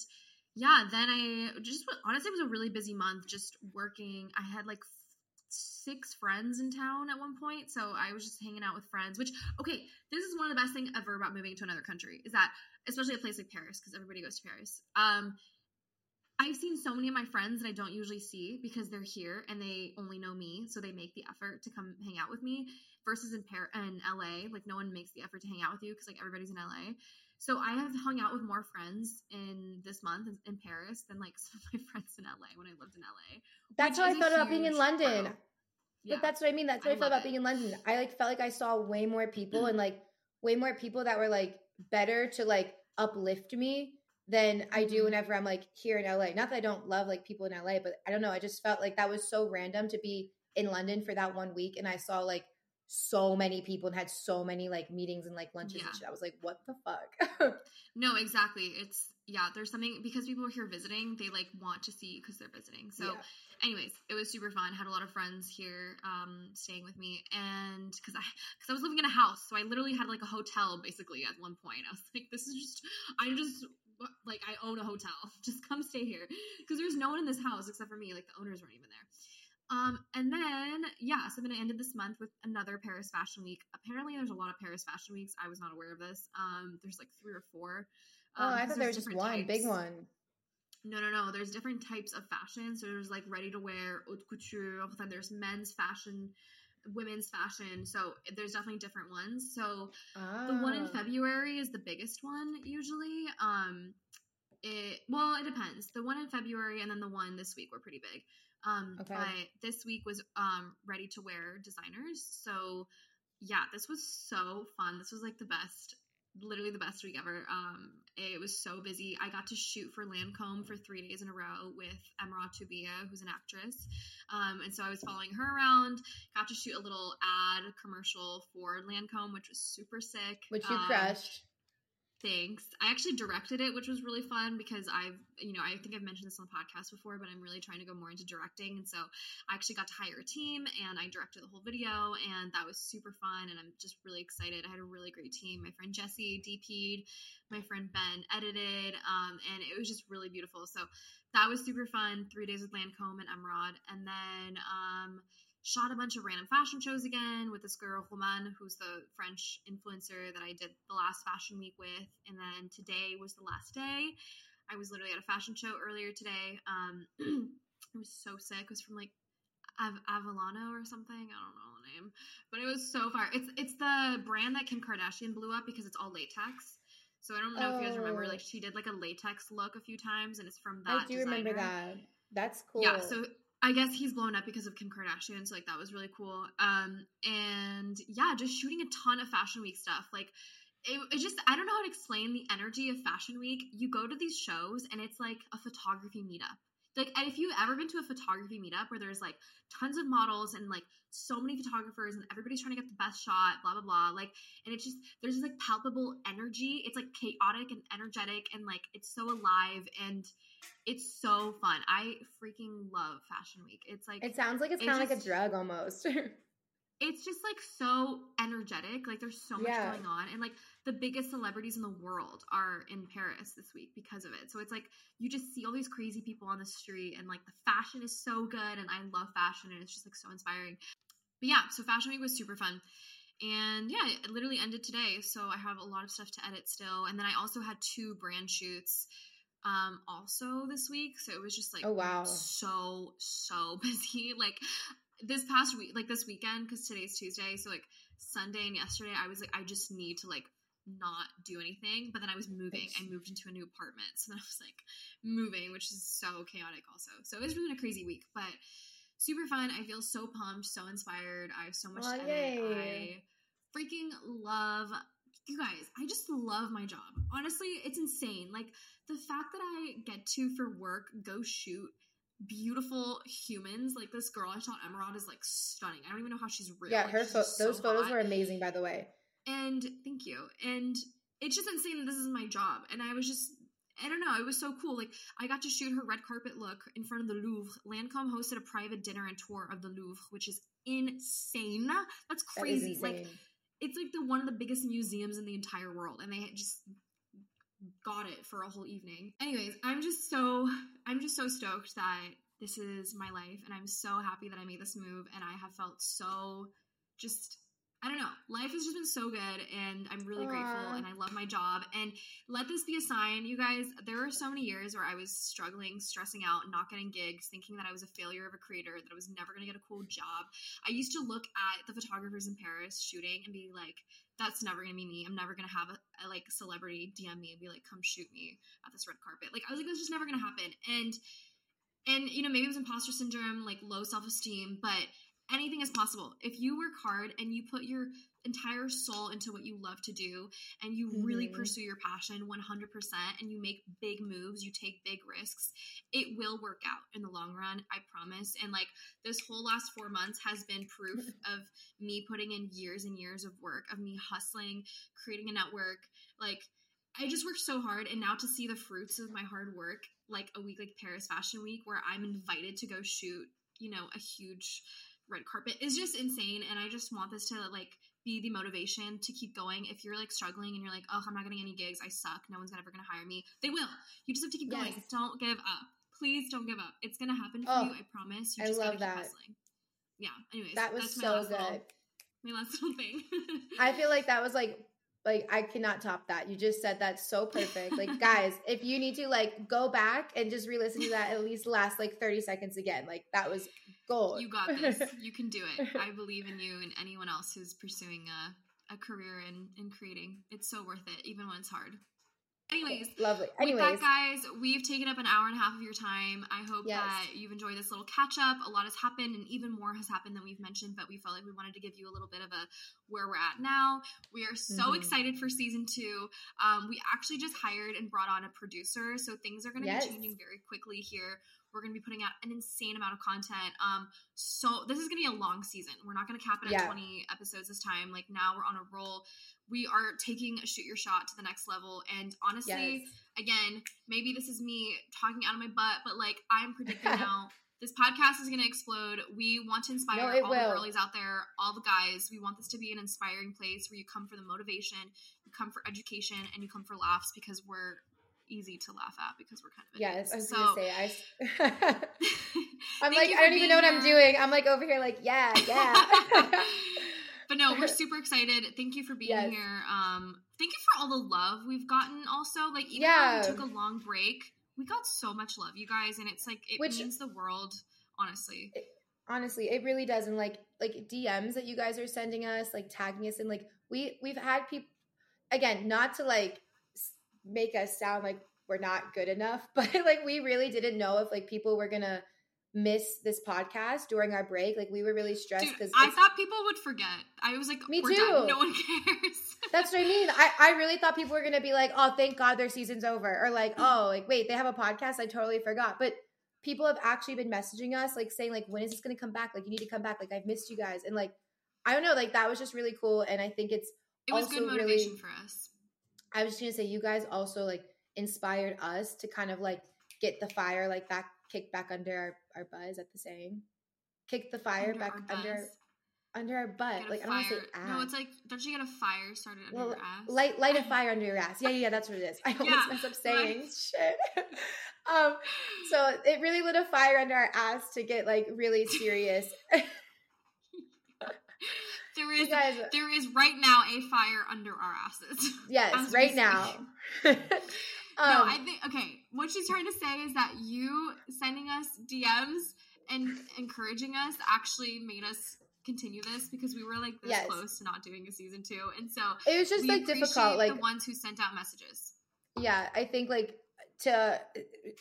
yeah, then I just, honestly, it was a really busy month just working. I had like six friends in town at one point. So I was just hanging out with friends, which, okay, this is one of the best things ever about moving to another country is that, especially a place like Paris, because everybody goes to Paris. Um, I've seen so many of my friends that I don't usually see because they're here and they only know me. So they make the effort to come hang out with me versus in Paris and L A, like no one makes the effort to hang out with you because like everybody's in L A. So I have hung out with more friends in this month in Paris than like some of my friends in L A when I lived in L A. That's how I felt about being in London. Yeah. But that's what I mean. That's what I, I felt about it. being in London. I like felt like I saw way more people mm-hmm. and like way more people that were like better to like uplift me than I do whenever I'm like here in L A. Not that I don't love like people in L A, but I don't know. I just felt like that was so random to be in London for that one week. And I saw like so many people and had so many like meetings and like lunches yeah. and shit. I was like, what the fuck? No, exactly. It's yeah, there's something because people are here visiting, they like want to see you because they're visiting. So yeah. anyways, it was super fun. Had a lot of friends here um, staying with me. And because I, because I was living in a house. So I literally had like a hotel basically at one point. I was like, this is just, I'm just like, I own a hotel. Just come stay here. Because there's no one in this house except for me. Like the owners weren't even there. Um, and then, yeah, so then I ended this month with another Paris Fashion Week. Apparently there's a lot of Paris Fashion Weeks. I was not aware of this. Um, there's like three or four. Um, oh, I thought there was just one types. big one. No, no, no. There's different types of fashion. So there's like ready to wear, haute couture. There's men's fashion, women's fashion. So there's definitely different ones. So oh. the one in February is the biggest one usually. Um, it, well, it depends. The one in February and then the one this week were pretty big. Um, okay. But this week was um, ready to wear designers. So yeah, this was so fun. This was like the best. Literally the best week ever. Um, it was so busy. I got to shoot for Lancome for three days in a row with Emraan Tubia, who's an actress. Um, and so I was following her around, got to shoot a little ad commercial for Lancome, which was super sick. Which you um, crushed. Thanks. I actually directed it, which was really fun because I've, you know, I think I've mentioned this on the podcast before, but I'm really trying to go more into directing. And so I actually got to hire a team and I directed the whole video and that was super fun. And I'm just really excited. I had a really great team. My friend Jesse D P'd, my friend Ben edited, um, and it was just really beautiful. So that was super fun. Three days with Lancome and Emraan. And then, um, shot a bunch of random fashion shows again with this girl, Roman, who's the French influencer that I did the last fashion week with. And then today was the last day. I was literally at a fashion show earlier today. Um, it was so sick. It was from like Av- Avalano or something. I don't know the name, but it was so far. It's, it's the brand that Kim Kardashian blew up because it's all latex. So I don't know oh. if you guys remember, like she did like a latex look a few times and it's from that I do designer. Remember that. That's cool. Yeah. So I guess he's blown up because of Kim Kardashian, so, like, that was really cool. Um, and, yeah, just shooting a ton of Fashion Week stuff. Like, it, it just – I don't know how to explain the energy of Fashion Week. You go to these shows, and it's, like, a photography meetup. Like, and if you've ever been to a photography meetup where there's, like, tons of models and, like, so many photographers and everybody's trying to get the best shot, blah, blah, blah. Like, and it's just – there's this, like, palpable energy. It's, like, chaotic and energetic and, like, it's so alive and – it's so fun. I freaking love Fashion Week. It's like it sounds like it's, it's kind of like a drug almost. It's just like so energetic. Like there's so much yeah. going on, and like the biggest celebrities in the world are in Paris this week because of it. So it's like you just see all these crazy people on the street, and like the fashion is so good, and I love fashion, and it's just like so inspiring. But yeah, so Fashion Week was super fun. And yeah, it literally ended today, so I have a lot of stuff to edit still. And then I also had two brand shoots. Um, also this week. So it was just like, oh, wow. so, so busy. Like this past week, like this weekend, cause today's Tuesday. So like Sunday and yesterday I was like, I just need to like not do anything. But then I was moving, I moved into a new apartment. So then I was like moving, which is so chaotic also. So it was really a crazy week, but super fun. I feel so pumped, so inspired. I have so much oh, to edit. I freaking love you guys, I just love my job. Honestly, it's insane. Like the fact that I get to for work, go shoot beautiful humans. Like this girl I shot, Emraan, is like stunning. I don't even know how she's real. Yeah, like, her fo- so those photos hot. Were amazing, by the way. And thank you. And it's just insane that this is my job. And I was just, I don't know, it was so cool. Like I got to shoot her red carpet look in front of the Louvre. Lancome hosted a private dinner and tour of the Louvre, which is insane. That's crazy. That insane. Like. It's like the one of the biggest museums in the entire world, and they just got it for a whole evening. Anyways, I'm just so I'm just so stoked that this is my life, and I'm so happy that I made this move, and I have felt so just I don't know. Life has just been so good, and I'm really Aww. grateful, and I love my job. And let this be a sign, you guys. There were so many years where I was struggling, stressing out, not getting gigs, thinking that I was a failure of a creator, that I was never going to get a cool job. I used to look at the photographers in Paris shooting and be like, that's never going to be me. I'm never going to have a, a like celebrity D M me and be like, come shoot me at this red carpet. Like I was like, that's just never going to happen. And, and, you know, maybe it was imposter syndrome, like low self-esteem, but anything is possible. If you work hard and you put your entire soul into what you love to do and you mm-hmm. really pursue your passion one hundred percent and you make big moves, you take big risks, it will work out in the long run. I promise. And like this whole last four months has been proof of me putting in years and years of work, of me hustling, creating a network. Like I just worked so hard, and now to see the fruits of my hard work, like a week like Paris Fashion Week where I'm invited to go shoot, you know, a huge red carpet is just insane. And I just want this to like be the motivation to keep going. If you're like struggling and you're like, oh, I'm not getting any gigs, I suck, no one's ever going to hire me, they will. You just have to keep yes. going. Don't give up. Please don't give up. It's going to happen for oh, you. I promise. You I just love gotta keep that. Hustling. yeah. Anyways, that was that's so my good. Little, my last little thing. I feel like that was like, like I cannot top that. You just said that so perfect. Like, guys, if you need to like go back and just re-listen to that at least last like thirty seconds again, like that was gold. You got this. You can do it. I believe in you and anyone else who's pursuing a, a career in, in creating. It's so worth it, even when it's hard. Anyways, lovely. Anyways. With that, guys, we've taken up an hour and a half of your time. I hope yes. that you've enjoyed this little catch up. A lot has happened, and even more has happened than we've mentioned, but we felt like we wanted to give you a little bit of a where we're at now. We are so mm-hmm. excited for season two. Um, we actually just hired and brought on a producer, so things are going to yes. be changing very quickly here. We're going to be putting out an insane amount of content. Um, so this is going to be a long season. We're not going to cap it at yeah. twenty episodes this time. Like, now we're on a roll. We are taking a Shoot Your Shot to the next level. And honestly, yes. again, maybe this is me talking out of my butt, but like, I'm predicting now this podcast is going to explode. We want to inspire no, all will. the girlies out there, all the guys. We want this to be an inspiring place where you come for the motivation, you come for education, and you come for laughs, because we're easy to laugh at because we're kind of idiots. Yes, I was so, gonna say I I'm like, I don't even know here. what I'm doing. I'm like over here like yeah yeah but no, we're super excited. Thank you for being yes. here. Um thank you for all the love we've gotten also, like, even yeah. though we took a long break, we got so much love, you guys, and it's like it Which, means the world, honestly. It, honestly it really does. And like like D Ms that you guys are sending us, like tagging us, and like we we've had people, again, not to like make us sound like we're not good enough, but like we really didn't know if like people were gonna miss this podcast during our break. Like, we were really stressed because I thought people would forget. I was like, me we're too done. No one cares. That's what I mean. I, I really thought people were gonna be like, oh, thank God their season's over, or like, oh, like wait, they have a podcast, I totally forgot. But people have actually been messaging us like saying like, when is this gonna come back? Like, you need to come back, like I've missed you guys. And like, I don't know, like that was just really cool. And I think it's it was also good motivation really, for us. I was just going to say, you guys also, like, inspired us to kind of, like, get the fire, like, back, kick back under our, our butt. Is that the saying? Kick the fire under back under under our butt. Like, fire. I don't want to say ass. No, it's like, don't you get a fire started under well, your ass? Light light a fire under your ass. Yeah, yeah, yeah, that's what it is. I always yeah. mess up saying shit. um, so it really lit a fire under our ass to get, like, really serious. There is guys, there is right now a fire under our asses. Yes, right now. um, no, I think, okay, what she's trying to say is that you sending us D Ms and encouraging us actually made us continue this, because we were like this yes. close to not doing a season two. And so it was just we like difficult, like the ones who sent out messages. Yeah, I think like to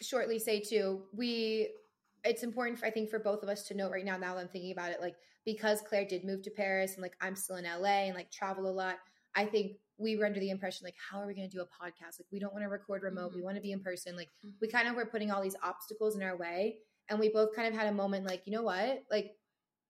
shortly say too, we it's important for, I think for both of us to note right now, now that I'm thinking about it, like, because Claire did move to Paris and like I'm still in L A and like travel a lot, I think we were under the impression like, how are we going to do a podcast? Like, we don't want to record remote. Mm-hmm. We want to be in person. Like, mm-hmm. we kind of were putting all these obstacles in our way, and we both kind of had a moment like, you know what? Like,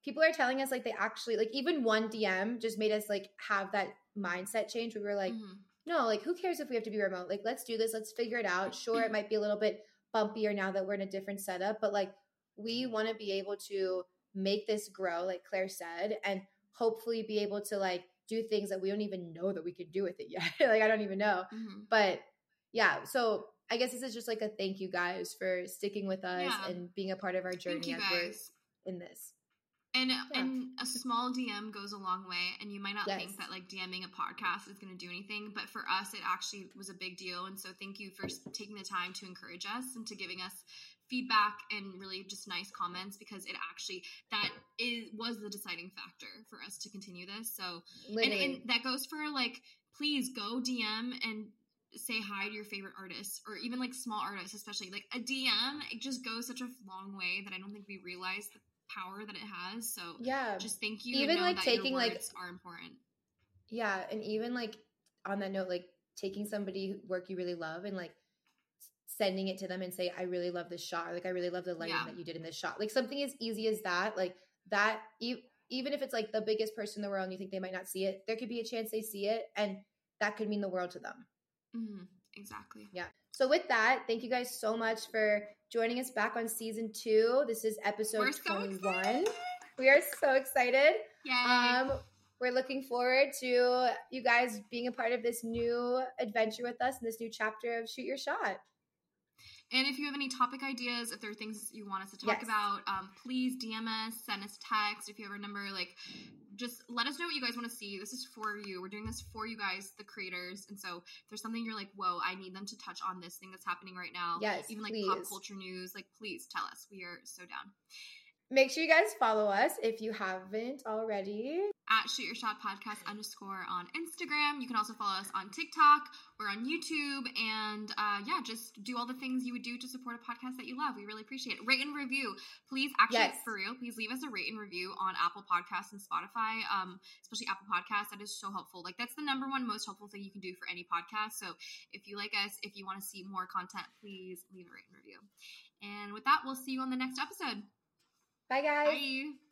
people are telling us like they actually like, even one D M just made us like have that mindset change. We were like, mm-hmm. no, like who cares if we have to be remote? Like, let's do this. Let's figure it out. Sure, it might be a little bit bumpier now that we're in a different setup, but like we want to be able to make this grow, like Claire said, and hopefully be able to like do things that we don't even know that we could do with it yet. Like, I don't even know. Mm-hmm. But yeah, so I guess this is just like a thank you guys for sticking with us yeah. and being a part of our journey as we're in this. And, yeah. and a small D M goes a long way, and you might not yes. think that like DMing a podcast is going to do anything, but for us, it actually was a big deal. And so thank you for taking the time to encourage us and to giving us feedback and really just nice comments, because it actually, that is, was the deciding factor for us to continue this. So, and, and that goes for like, please go D M and say hi to your favorite artists, or even like small artists, especially like a D M, it just goes such a long way that I don't think we realize that power that it has. So yeah, just thank you. Even like taking like are important. Yeah, and even like on that note, like taking somebody work you really love and like sending it to them and say, I really love this shot, or like I really love the lighting yeah. that you did in this shot. Like something as easy as that, like that e- even if it's like the biggest person in the world and you think they might not see it, there could be a chance they see it, and that could mean the world to them. Mm-hmm. Exactly. Yeah. So with that, thank you guys so much for joining us back on season two. This is episode so twenty-one. Excited. We are so excited. Yay. Um, we're looking forward to you guys being a part of this new adventure with us and this new chapter of Shoot Your Shot. And if you have any topic ideas, if there are things you want us to talk yes. about, um, please D M us, send us text. If you have a number, like, just let us know what you guys want to see. This is for you. We're doing this for you guys, the creators. And so if there's something you're like, whoa, I need them to touch on this thing that's happening right now. Yes, even like please. Pop culture news, like, please tell us. We are so down. Make sure you guys follow us if you haven't already. At Shoot Your Shot Podcast underscore on Instagram. You can also follow us on TikTok. We're on YouTube. And uh, yeah, just do all the things you would do to support a podcast that you love. We really appreciate it. Rate and review. Please, actually, yes. for real, please leave us a rate and review on Apple Podcasts and Spotify, um, especially Apple Podcasts. That is so helpful. Like, that's the number one most helpful thing you can do for any podcast. So if you like us, if you want to see more content, please leave a rate and review. And with that, we'll see you on the next episode. Bye, guys. Bye.